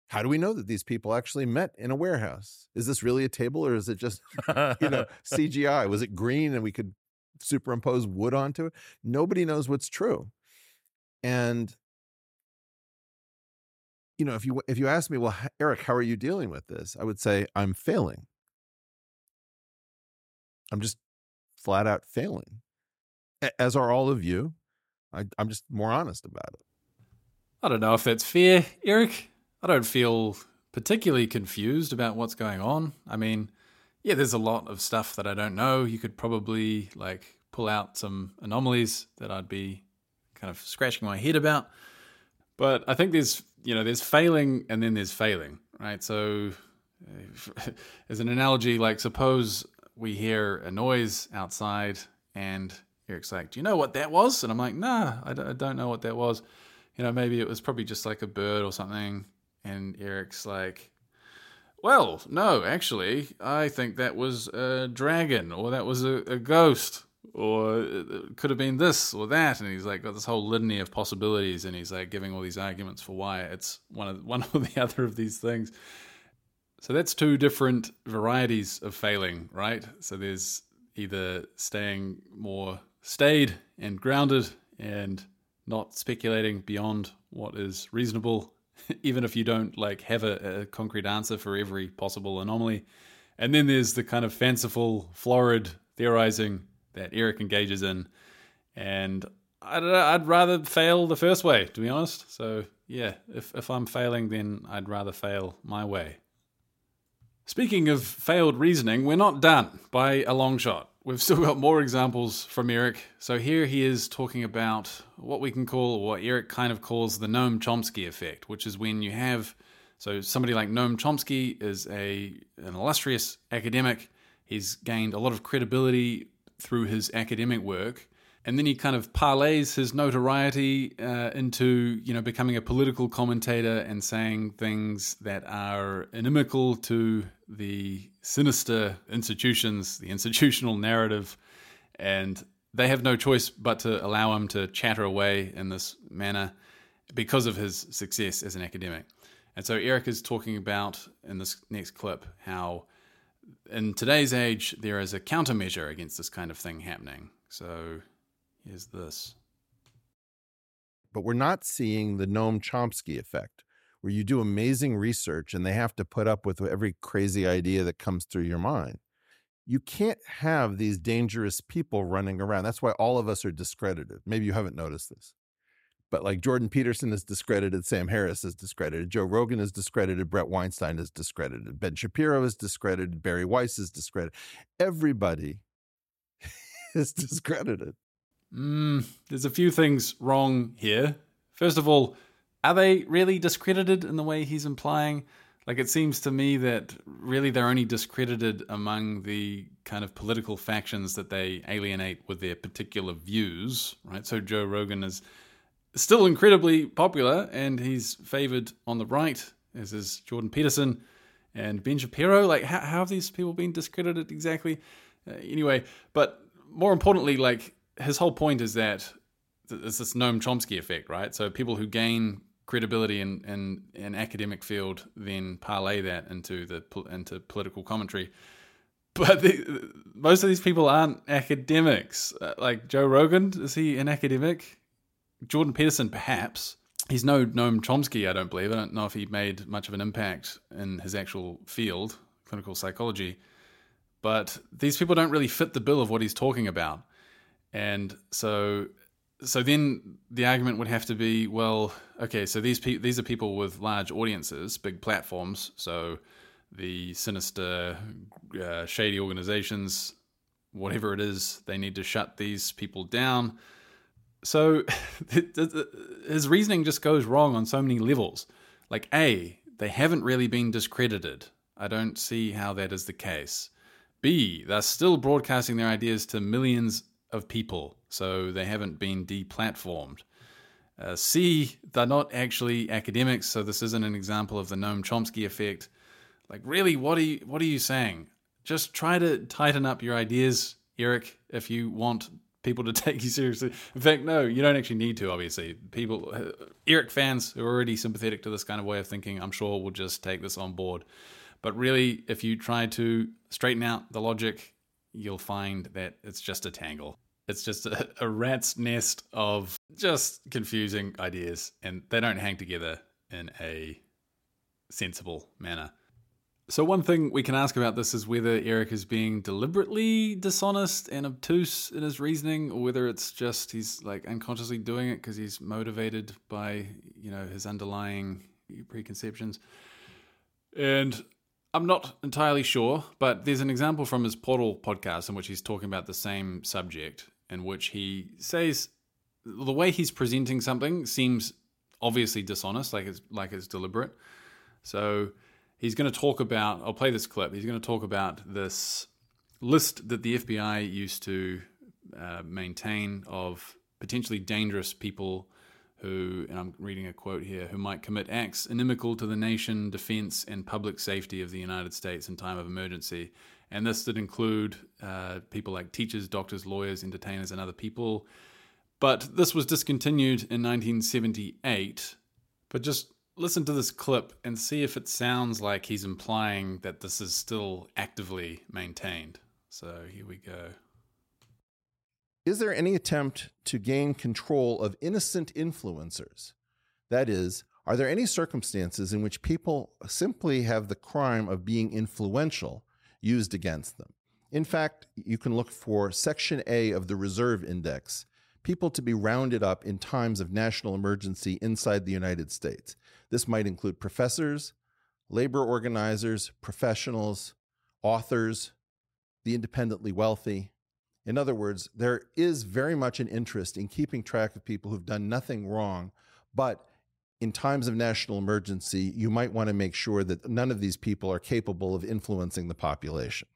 How do we know that these people actually met in a warehouse? Is this really a table, or is it just, you know, C G I? Was it green and we could superimpose wood onto it? Nobody knows what's true. And, you know, if you, if you ask me, well, Eric, how are you dealing with this? I would say I'm failing. I'm just flat out failing, as are all of you. I, I'm just more honest about it. I don't know if that's fair, Eric. I don't feel particularly confused about what's going on. I mean, yeah, there's a lot of stuff that I don't know. You could probably like pull out some anomalies that I'd be kind of scratching my head about. But I think there's, you know, there's failing and then there's failing, right? So as an analogy, like suppose we hear a noise outside and Eric's like, do you know what that was? And I'm like, nah, I don't know what that was. You know, maybe it was probably just like a bird or something. And Eric's like, well, no, actually, I think that was a dragon or that was a, a ghost or it could have been this or that. And he's like got this whole litany of possibilities. And he's like giving all these arguments for why it's one of one or the other of these things. So that's two different varieties of failing, right? So there's either staying more staid and grounded and not speculating beyond what is reasonable, even if you don't like have a, a concrete answer for every possible anomaly. And then there's the kind of fanciful, florid theorizing that Eric engages in. And I don't know, I'd rather fail the first way, to be honest. So yeah, if, if I'm failing, then I'd rather fail my way. Speaking of failed reasoning, we're not done by a long shot. We've still got more examples from Eric. So here he is talking about what we can call, or what Eric kind of calls, the Noam Chomsky effect, which is when you have, so somebody like Noam Chomsky is a an illustrious academic. He's gained a lot of credibility through his academic work. And then he kind of parlays his notoriety uh, into, you know, becoming a political commentator and saying things that are inimical to the sinister institutions, the institutional narrative. And they have no choice but to allow him to chatter away in this manner because of his success as an academic. And so Eric is talking about, in this next clip, how in today's age there is a countermeasure against this kind of thing happening. So is this. But we're not seeing the Noam Chomsky effect, where you do amazing research and they have to put up with every crazy idea that comes through your mind. You can't have these dangerous people running around. That's why all of us are discredited. Maybe you haven't noticed this. But like Jordan Peterson is discredited, Sam Harris is discredited, Joe Rogan is discredited, Brett Weinstein is discredited, Ben Shapiro is discredited, Barry Weiss is discredited. Everybody is discredited. Mm, there's a few things wrong here. First of all, are they really discredited in the way he's implying? Like, it seems to me that really they're only discredited among the kind of political factions that they alienate with their particular views, right? So Joe Rogan is still incredibly popular and he's favored on the right, as is Jordan Peterson and Ben Shapiro. Like, how, how have these people been discredited exactly? Uh, anyway, but more importantly, like, his whole point is that it's this Noam Chomsky effect, right? So people who gain credibility in in an academic field then parlay that into the into political commentary. But the, most of these people aren't academics. Like Joe Rogan, is he an academic? Jordan Peterson, perhaps. He's no Noam Chomsky, I don't believe. I don't know if he made much of an impact in his actual field, clinical psychology. But these people don't really fit the bill of what he's talking about. And so so then the argument would have to be, well, okay, so these pe- these are people with large audiences, big platforms, so the sinister, uh, shady organizations, whatever it is, they need to shut these people down. So his reasoning just goes wrong on so many levels. Like, A, they haven't really been discredited. I don't see how that is the case. B, they're still broadcasting their ideas to millions of people, so they haven't been deplatformed. Uh, C, they're not actually academics, so this isn't an example of the Noam Chomsky effect. Like, really, what are you, what are you saying? Just try to tighten up your ideas, Eric, if you want people to take you seriously. In fact, no, you don't actually need to, obviously. People, uh, Eric fans who are already sympathetic to this kind of way of thinking, I'm sure will just take this on board. But really, if you try to straighten out the logic, you'll find that it's just a tangle. It's just a, a rat's nest of just confusing ideas, and they don't hang together in a sensible manner. So one thing we can ask about this is whether Eric is being deliberately dishonest and obtuse in his reasoning, or whether it's just he's like unconsciously doing it because he's motivated by, you know, his underlying preconceptions. And I'm not entirely sure, but there's an example from his Portal podcast in which he's talking about the same subject, in which he says the way he's presenting something seems obviously dishonest, like it's like it's deliberate. So he's going to talk about, I'll play this clip, he's going to talk about this list that the F B I used to uh, maintain of potentially dangerous people who, and I'm reading a quote here, who might commit acts inimical to the nation, defense, and public safety of the United States in time of emergency. And this did include uh, people like teachers, doctors, lawyers, entertainers, and other people. But this was discontinued in nineteen seventy-eight. But just listen to this clip and see if it sounds like he's implying that this is still actively maintained. So here we go. Is there any attempt to gain control of innocent influencers? That is, are there any circumstances in which people simply have the crime of being influential used against them? In fact, you can look for Section A of the Reserve Index, people to be rounded up in times of national emergency inside the United States. This might include professors, labor organizers, professionals, authors, the independently wealthy. In other words, there is very much an interest in keeping track of people who've done nothing wrong, but in times of national emergency, you might want to make sure that none of these people are capable of influencing the population.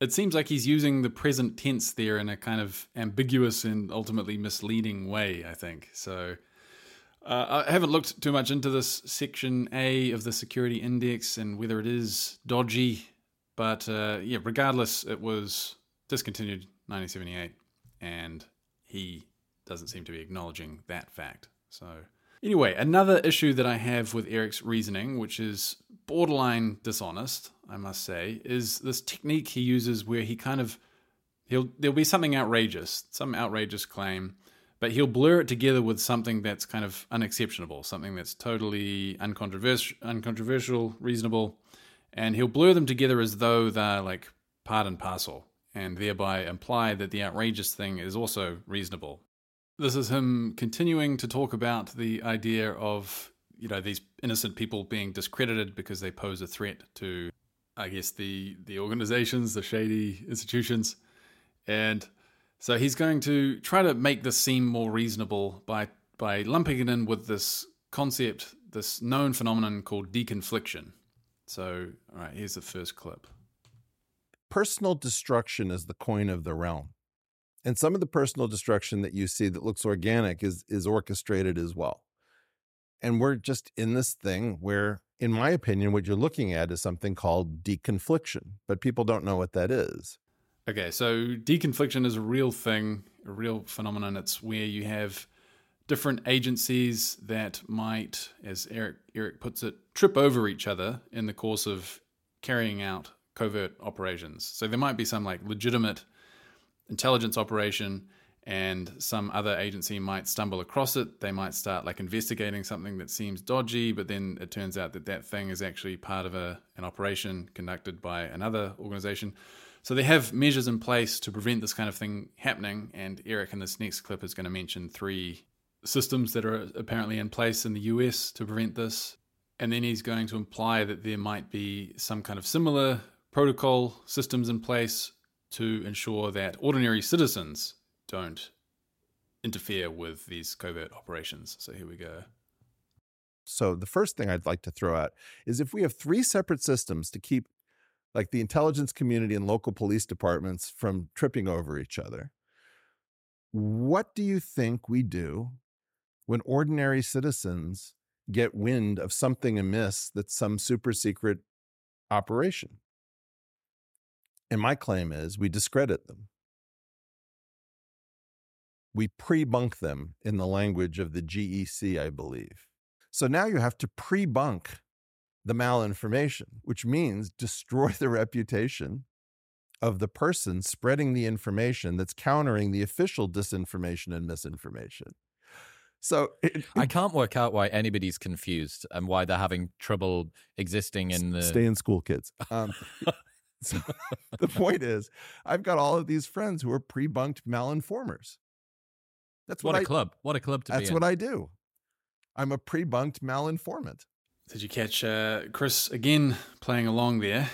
It seems like he's using the present tense there in a kind of ambiguous and ultimately misleading way, I think. So uh, I haven't looked too much into this Section A of the Security Index and whether it is dodgy, but uh, yeah, regardless, it was discontinued nineteen seventy-eight, and he doesn't seem to be acknowledging that fact. So anyway, another issue that I have with Eric's reasoning, which is borderline dishonest, I must say, is this technique he uses where he kind of, he'll there'll be something outrageous, some outrageous claim, but he'll blur it together with something that's kind of unexceptionable, something that's totally uncontroversial, uncontroversial, reasonable, and he'll blur them together as though they're like part and parcel, and thereby imply that the outrageous thing is also reasonable. This is him continuing to talk about the idea of, you know, these innocent people being discredited because they pose a threat to, I guess, the the organizations, the shady institutions. And so he's going to try to make this seem more reasonable by by lumping it in with this concept, this known phenomenon called deconfliction. So, all right, here's the first clip. Personal destruction is the coin of the realm. And some of the personal destruction that you see that looks organic is is orchestrated as well. And we're just in this thing where, in my opinion, what you're looking at is something called deconfliction, but people don't know what that is. Okay, so deconfliction is a real thing, a real phenomenon. It's where you have different agencies that might, as Eric Eric puts it, trip over each other in the course of carrying out covert operations. So there might be some like legitimate intelligence operation and some other agency might stumble across it. They might start like investigating something that seems dodgy, but then it turns out that that thing is actually part of a, an operation conducted by another organization. So they have measures in place to prevent this kind of thing happening. And Eric in this next clip is going to mention three systems that are apparently in place in the U S to prevent this. And then he's going to imply that there might be some kind of similar protocol systems in place to ensure that ordinary citizens don't interfere with these covert operations. So here we go. So the first thing I'd like to throw out is if we have three separate systems to keep like the intelligence community and local police departments from tripping over each other, what do you think we do when ordinary citizens get wind of something amiss that's some super secret operation? And my claim is we discredit them. We pre-bunk them in the language of the G E C, I believe. So now you have to pre-bunk the malinformation, which means destroy the reputation of the person spreading the information that's countering the official disinformation and misinformation. So it, I can't work out why anybody's confused and why they're having trouble existing in the... Stay in school, kids. Um, so the point is, I've got all of these friends who are pre-bunked malinformers. That's what, what a I, club. What a club to be in. That's what I do. I'm a pre-bunked malinformant. Did you catch uh, Chris again playing along there?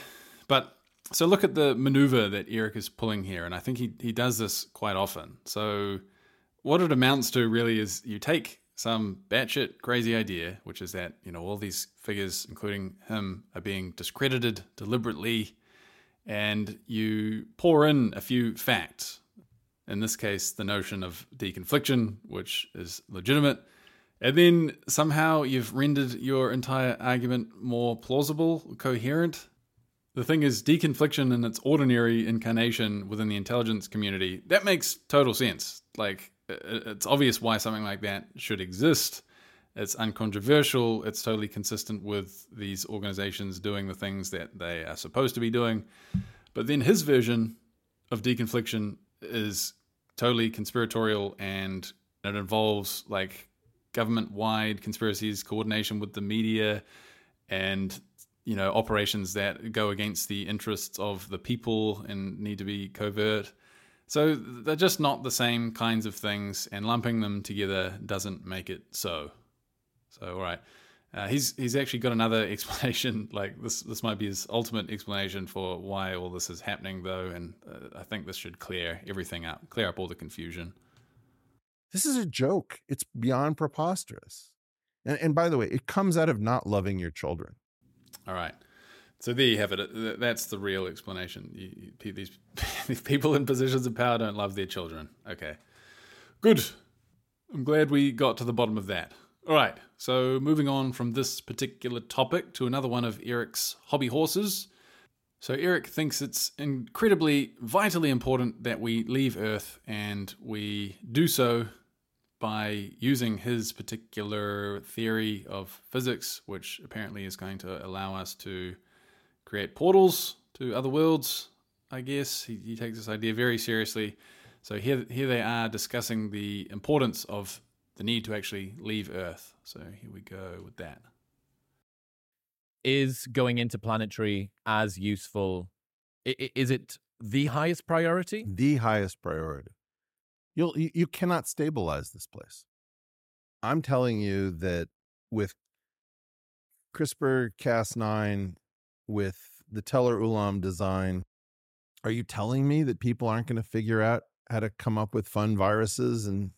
But so look at the maneuver that Eric is pulling here, and I think he, he does this quite often. So what it amounts to really is you take some batshit crazy idea, which is that, you know, all these figures, including him, are being discredited deliberately, and you pour in a few facts. In this case, the notion of deconfliction, which is legitimate. And then somehow you've rendered your entire argument more plausible, coherent. The thing is, deconfliction in its ordinary incarnation within the intelligence community, that makes total sense. Like, it's obvious why something like that should exist. It's uncontroversial. It's totally consistent with these organizations doing the things that they are supposed to be doing. But then his version of deconfliction is totally conspiratorial, and it involves like government-wide conspiracies, coordination with the media, and, you know, operations that go against the interests of the people and need to be covert. So they're just not the same kinds of things, and lumping them together doesn't make it so. So, all right. Uh, he's he's actually got another explanation. Like, this this might be his ultimate explanation for why all this is happening, though, and uh, I think this should clear everything up, clear up all the confusion. This is a joke. It's beyond preposterous. And, and by the way, it comes out of not loving your children. All right. So there you have it. That's the real explanation. You, you, these, these people in positions of power don't love their children. Okay. Good. I'm glad we got to the bottom of that. All right. So moving on from this particular topic to another one of Eric's hobby horses. So Eric thinks it's incredibly, vitally important that we leave Earth, and we do so by using his particular theory of physics, which apparently is going to allow us to create portals to other worlds, I guess. He, he takes this idea very seriously. So here, here they are discussing the importance of the need to actually leave Earth. So here we go with that. Is going interplanetary as useful? Is it the highest priority? The highest priority. You'll, you cannot stabilize this place. I'm telling you that with CRISPR Cas nine, with the Teller-Ulam design, are you telling me that people aren't going to figure out how to come up with fun viruses and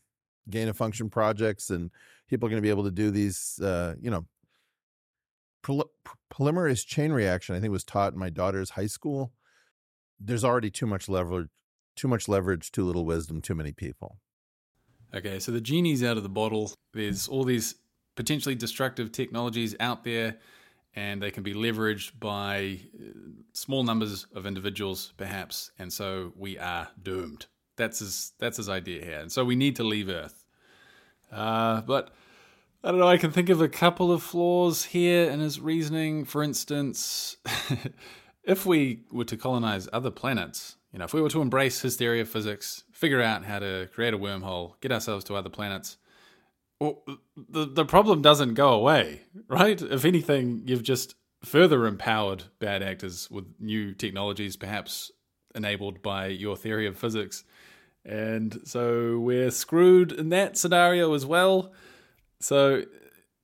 gain-of-function projects, and people are going to be able to do these, uh, you know, poly- polymerase chain reaction, I think, was taught in my daughter's high school. There's already too much leverage, too much leverage, too little wisdom, too many people. Okay, so the genie's out of the bottle. There's all these potentially destructive technologies out there, and they can be leveraged by small numbers of individuals, perhaps, and so we are doomed. That's his, that's his idea here, and so we need to leave Earth. Uh, but, I don't know, I can think of a couple of flaws here in his reasoning. For instance, if we were to colonize other planets, you know, if we were to embrace his theory of physics, figure out how to create a wormhole, get ourselves to other planets, well, the the problem doesn't go away, right? If anything, you've just further empowered bad actors with new technologies, perhaps enabled by your theory of physics. And so we're screwed in that scenario as well. So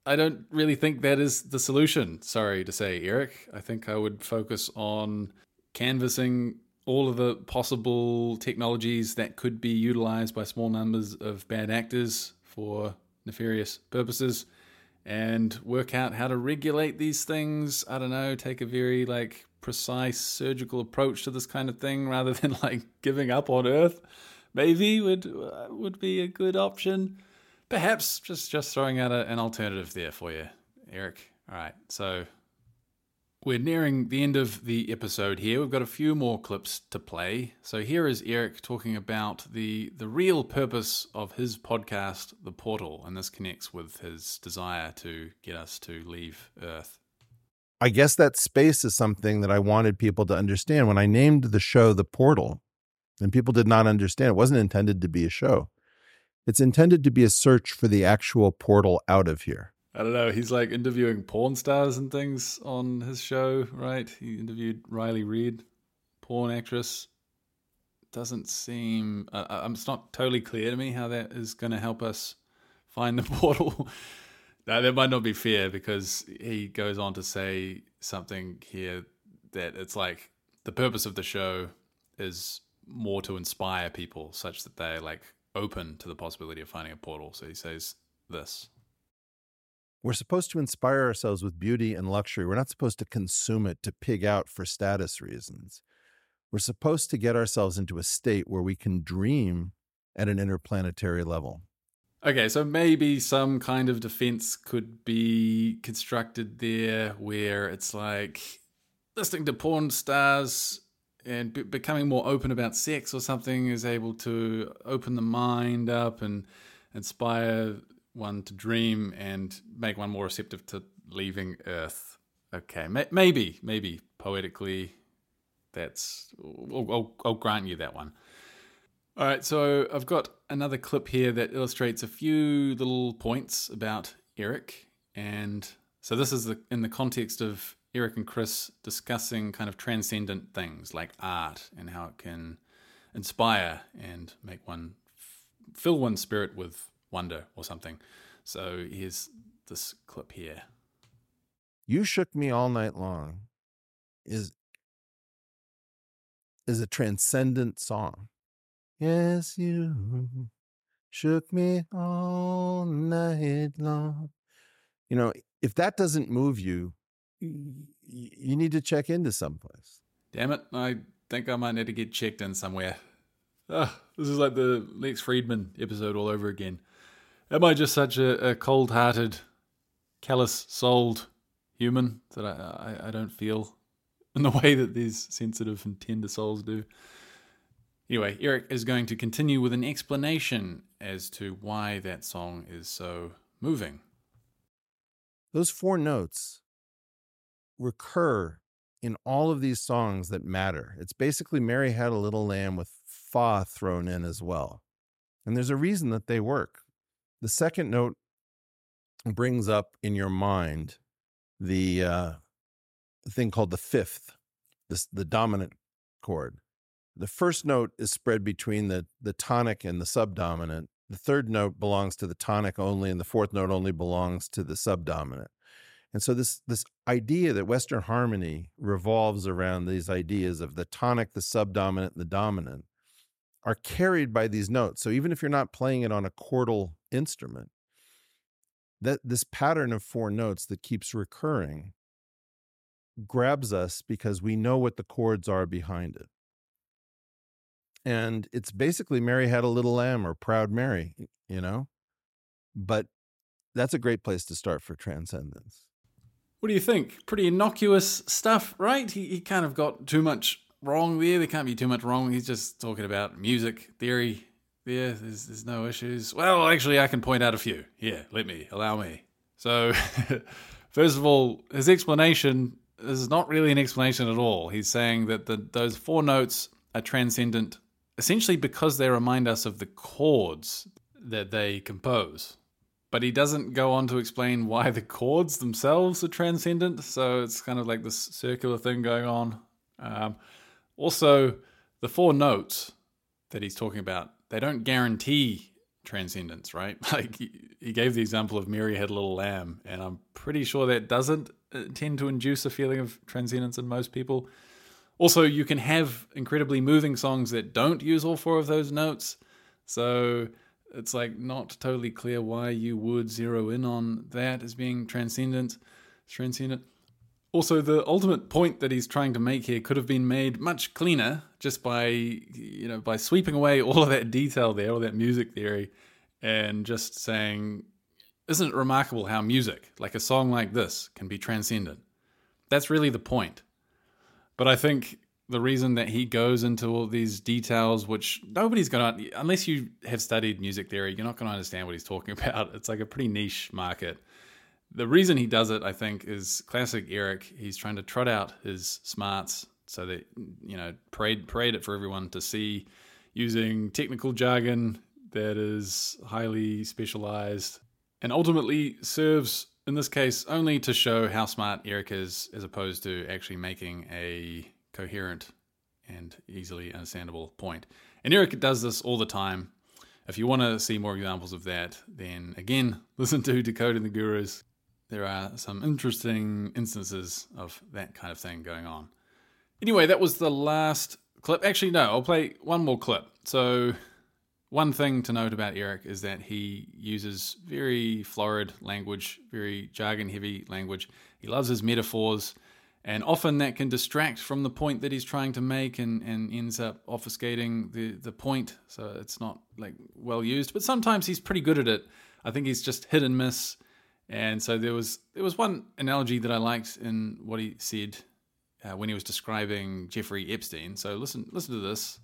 I don't really think that is the solution, sorry to say, Eric. I think I would focus on canvassing all of the possible technologies that could be utilized by small numbers of bad actors for nefarious purposes, and work out how to regulate these things. I don't know, take a very like precise surgical approach to this kind of thing rather than like giving up on Earth. Maybe would uh, would be a good option. Perhaps just, just throwing out a, an alternative there for you, Eric. All right, so we're nearing the end of the episode here. We've got a few more clips to play. So here is Eric talking about the, the real purpose of his podcast, The Portal, and this connects with his desire to get us to leave Earth. I guess that space is something that I wanted people to understand. When I named the show The Portal, and people did not understand, it wasn't intended to be a show. It's intended to be a search for the actual portal out of here. I don't know. He's like interviewing porn stars and things on his show, right? He interviewed Riley Reid, porn actress. Doesn't seem... Uh, I'm, it's not totally clear to me how that is going to help us find the portal. Now, that might not be fair because he goes on to say something here that it's like the purpose of the show is more to inspire people such that they're like open to the possibility of finding a portal. So he says this. We're supposed to inspire ourselves with beauty and luxury. We're not supposed to consume it to pig out for status reasons. We're supposed to get ourselves into a state where we can dream at an interplanetary level. Okay, so maybe some kind of defense could be constructed there where it's like listening to porn stars and be- becoming more open about sex or something is able to open the mind up and inspire one to dream and make one more receptive to leaving Earth. Okay, ma- maybe, maybe poetically, that's, I'll, I'll, I'll grant you that one. All right, so I've got another clip here that illustrates a few little points about Eric. And so this is the, in the context of Eric and Chris discussing kind of transcendent things like art and how it can inspire and make one, fill one's spirit with wonder or something. So here's this clip here. You shook me all night long is is a transcendent song. Yes, you shook me all night long. You know, if that doesn't move you, you need to check into someplace. Damn it, I think I might need to get checked in somewhere. Oh, this is like the Lex Friedman episode all over again. Am I just such a, a cold-hearted, callous-souled human that I, I, I don't feel in the way that these sensitive and tender souls do? Anyway, Eric is going to continue with an explanation as to why that song is so moving. Those four notes recur in all of these songs that matter. It's basically Mary Had a Little Lamb with fa thrown in as well. And there's a reason that they work. The second note brings up in your mind the uh, thing called the fifth, the, the dominant chord. The first note is spread between the, the tonic and the subdominant. The third note belongs to the tonic only, and the fourth note only belongs to the subdominant. And so this, this idea that Western harmony revolves around these ideas of the tonic, the subdominant, and the dominant are carried by these notes. So even if you're not playing it on a chordal instrument, that this pattern of four notes that keeps recurring grabs us because we know what the chords are behind it. And it's basically Mary Had a Little Lamb or Proud Mary, you know? But that's a great place to start for transcendence. What do you think? Pretty innocuous stuff, right? He, he kind of got too much wrong there. There can't be too much wrong. He's just talking about music theory there. There's, there's no issues. Well, actually, I can point out a few. Yeah, let me, allow me. So, first of all, his explanation is not really an explanation at all. He's saying that the, those four notes are transcendent essentially because they remind us of the chords that they compose. But he doesn't go on to explain why the chords themselves are transcendent. So it's kind of like this circular thing going on. Um, also, the four notes that he's talking about, they don't guarantee transcendence, right? Like he gave the example of Mary Had a Little Lamb, and I'm pretty sure that doesn't tend to induce a feeling of transcendence in most people. Also, you can have incredibly moving songs that don't use all four of those notes. So it's like not totally clear why you would zero in on that as being transcendent. Transcendent. Also, the ultimate point that he's trying to make here could have been made much cleaner just by, you know, by sweeping away all of that detail there, all that music theory, and just saying, isn't it remarkable how music, like a song like this, can be transcendent? That's really the point. But I think the reason that he goes into all these details, which nobody's going to, unless you have studied music theory, you're not going to understand what he's talking about. It's like a pretty niche market. The reason he does it, I think, is classic Eric. He's trying to trot out his smarts so that, you know, parade, parade it for everyone to see using technical jargon that is highly specialized and ultimately serves, in this case, only to show how smart Eric is as opposed to actually making a coherent and easily understandable point. And Eric does this all the time. If you want to see more examples of that, then again, listen to Decoding the Gurus. There are some interesting instances of that kind of thing going on. Anyway, that was the last clip. Actually, no, I'll play one more clip. So one thing to note about Eric is that he uses very florid language, very jargon-heavy language. He loves his metaphors, and often that can distract from the point that he's trying to make and, and ends up obfuscating the, the point. So it's not like well used, but sometimes he's pretty good at it. I think he's just hit and miss. And so there was there was one analogy that I liked in what he said uh, when he was describing Jeffrey Epstein. So listen listen to this.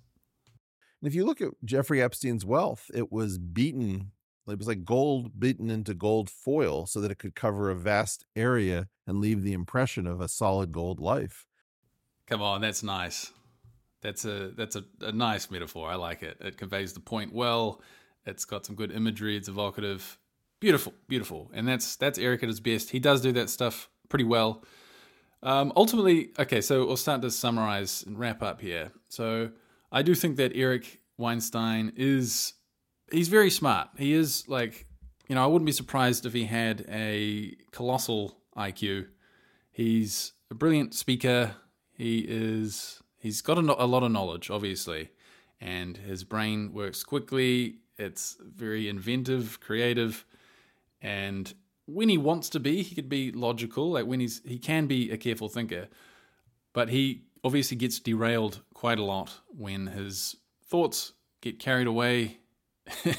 And if you look at Jeffrey Epstein's wealth, it was beaten, it was like gold beaten into gold foil so that it could cover a vast area and leave the impression of a solid gold life. Come on, that's nice. That's a that's a, a nice metaphor. I like it. It conveys the point well. It's got some good imagery. It's evocative. Beautiful, beautiful. And that's that's Eric at his best. He does do that stuff pretty well. Um, ultimately, okay, so we'll start to summarize and wrap up here. So I do think that Eric Weinstein is, he's very smart. He is like, you know, I wouldn't be surprised if he had a colossal I Q. He's a brilliant speaker. He is, he's got a, a lot of knowledge, obviously. And his brain works quickly. It's very inventive, creative. And when he wants to be, he could be logical. Like when he's, he can be a careful thinker. But he obviously gets derailed quite a lot when his thoughts get carried away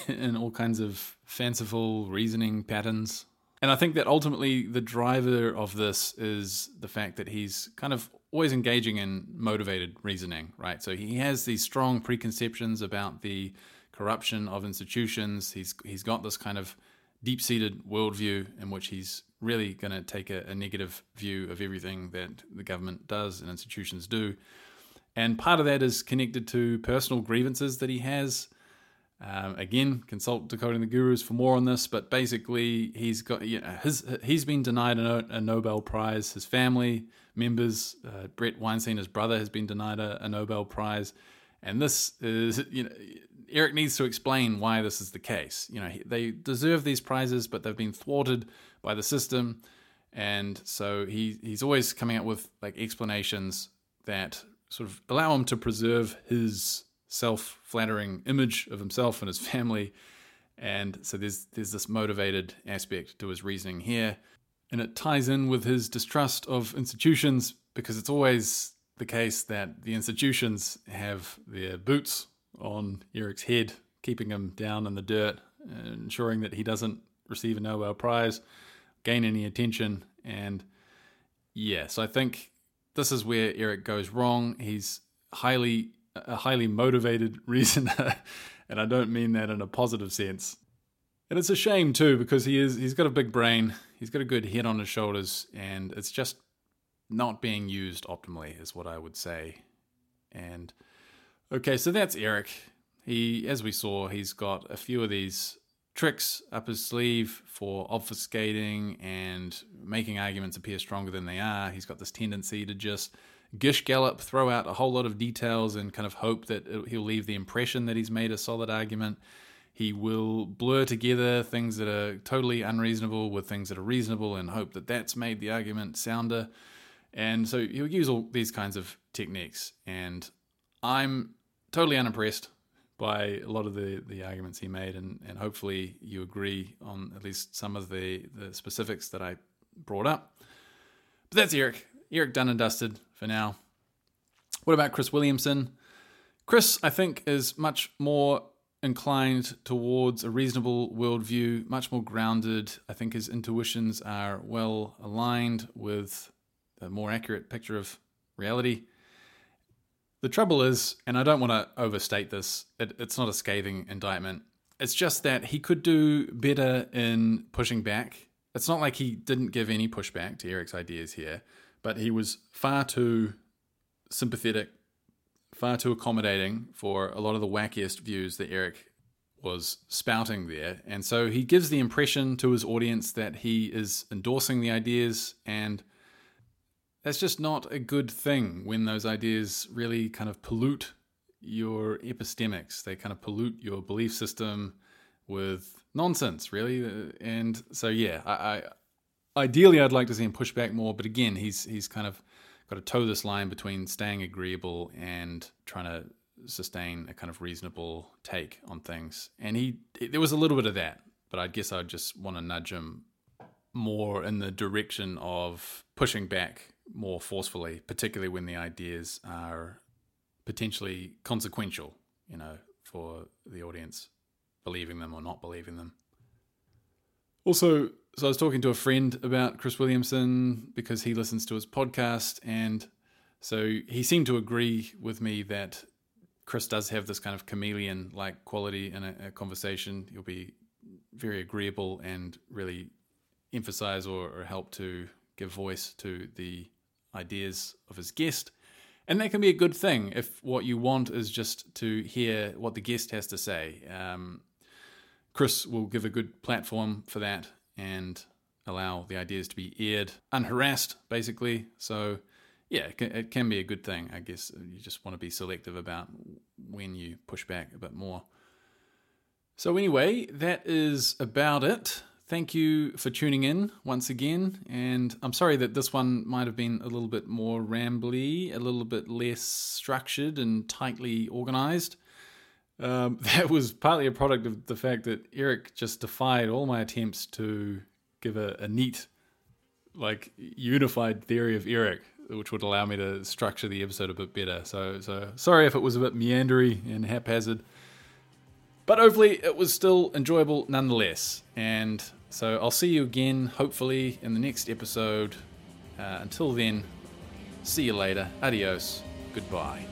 in all kinds of fanciful reasoning patterns. And I think that ultimately the driver of this is the fact that he's kind of always engaging in motivated reasoning, right? So he has these strong preconceptions about the corruption of institutions. He's he's got this kind of deep-seated worldview in which he's really going to take a, a negative view of everything that the government does and institutions do. And part of that is connected to personal grievances that he has. Um, again, consult Decoding the Gurus for more on this, but basically he's got, you know, his, he's been denied a, a Nobel Prize. His family members, uh, Brett Weinstein, his brother, has been denied a, a Nobel Prize. And this is, you know, Eric needs to explain why this is the case. You know, they deserve these prizes, but they've been thwarted by the system. And so he he's always coming up with like explanations that sort of allow him to preserve his self-flattering image of himself and his family. And so there's there's this motivated aspect to his reasoning here. And it ties in with his distrust of institutions, because it's always the case that the institutions have their boots on Eric's head, keeping him down in the dirt, ensuring that he doesn't receive a Nobel Prize, gain any attention. And yeah, so I think this is where Eric goes wrong. He's highly a highly motivated reasoner, and I don't mean that in a positive sense. And it's a shame too, because he is he's got a big brain, he's got a good head on his shoulders, and it's just not being used optimally is what I would say. And okay, so that's Eric. He, as we saw, he's got a few of these tricks up his sleeve for obfuscating and making arguments appear stronger than they are. He's got this tendency to just gish gallop, throw out a whole lot of details and kind of hope that it, he'll leave the impression that he's made a solid argument. He will blur together things that are totally unreasonable with things that are reasonable and hope that that's made the argument sounder. And so he'll use all these kinds of techniques, and I'm totally unimpressed by a lot of the, the arguments he made, and, and hopefully you agree on at least some of the, the specifics that I brought up. But that's Eric. Eric done and dusted for now. What about Chris Williamson? Chris, I think, is much more inclined towards a reasonable worldview, much more grounded. I think his intuitions are well aligned with a more accurate picture of reality. The trouble is, and I don't want to overstate this, it, it's not a scathing indictment. It's just that he could do better in pushing back. It's not like he didn't give any pushback to Eric's ideas here, but he was far too sympathetic, far too accommodating for a lot of the wackiest views that Eric was spouting there. And so he gives the impression to his audience that he is endorsing the ideas, and that's just not a good thing when those ideas really kind of pollute your epistemics. They kind of pollute your belief system with nonsense, really. And so, yeah, I, I ideally I'd like to see him push back more, but again, he's he's kind of got to toe this line between staying agreeable and trying to sustain a kind of reasonable take on things. And he there was a little bit of that, but I guess I just want to nudge him more in the direction of pushing back more forcefully, particularly when the ideas are potentially consequential, you know, for the audience believing them or not believing them. Also, so I was talking to a friend about Chris Williamson because he listens to his podcast, and so he seemed to agree with me that Chris does have this kind of chameleon-like quality in a, a conversation. He'll be very agreeable and really emphasize or, or help to give voice to the ideas of his guest. And that can be a good thing if what you want is just to hear what the guest has to say. Um, Chris will give a good platform for that and allow the ideas to be aired unharassed, basically. So yeah, it can be a good thing, I guess. You just want to be selective about when you push back a bit more. So anyway, that is about it. Thank you for tuning in once again. And I'm sorry that this one might have been a little bit more rambly, a little bit less structured and tightly organized. Um, that was partly a product of the fact that Eric just defied all my attempts to give a, a neat, like, unified theory of Eric, which would allow me to structure the episode a bit better. So, so sorry if it was a bit meandering and haphazard, but hopefully it was still enjoyable nonetheless. And so I'll see you again, hopefully, in the next episode. Uh, until then, see you later. Adios. Goodbye.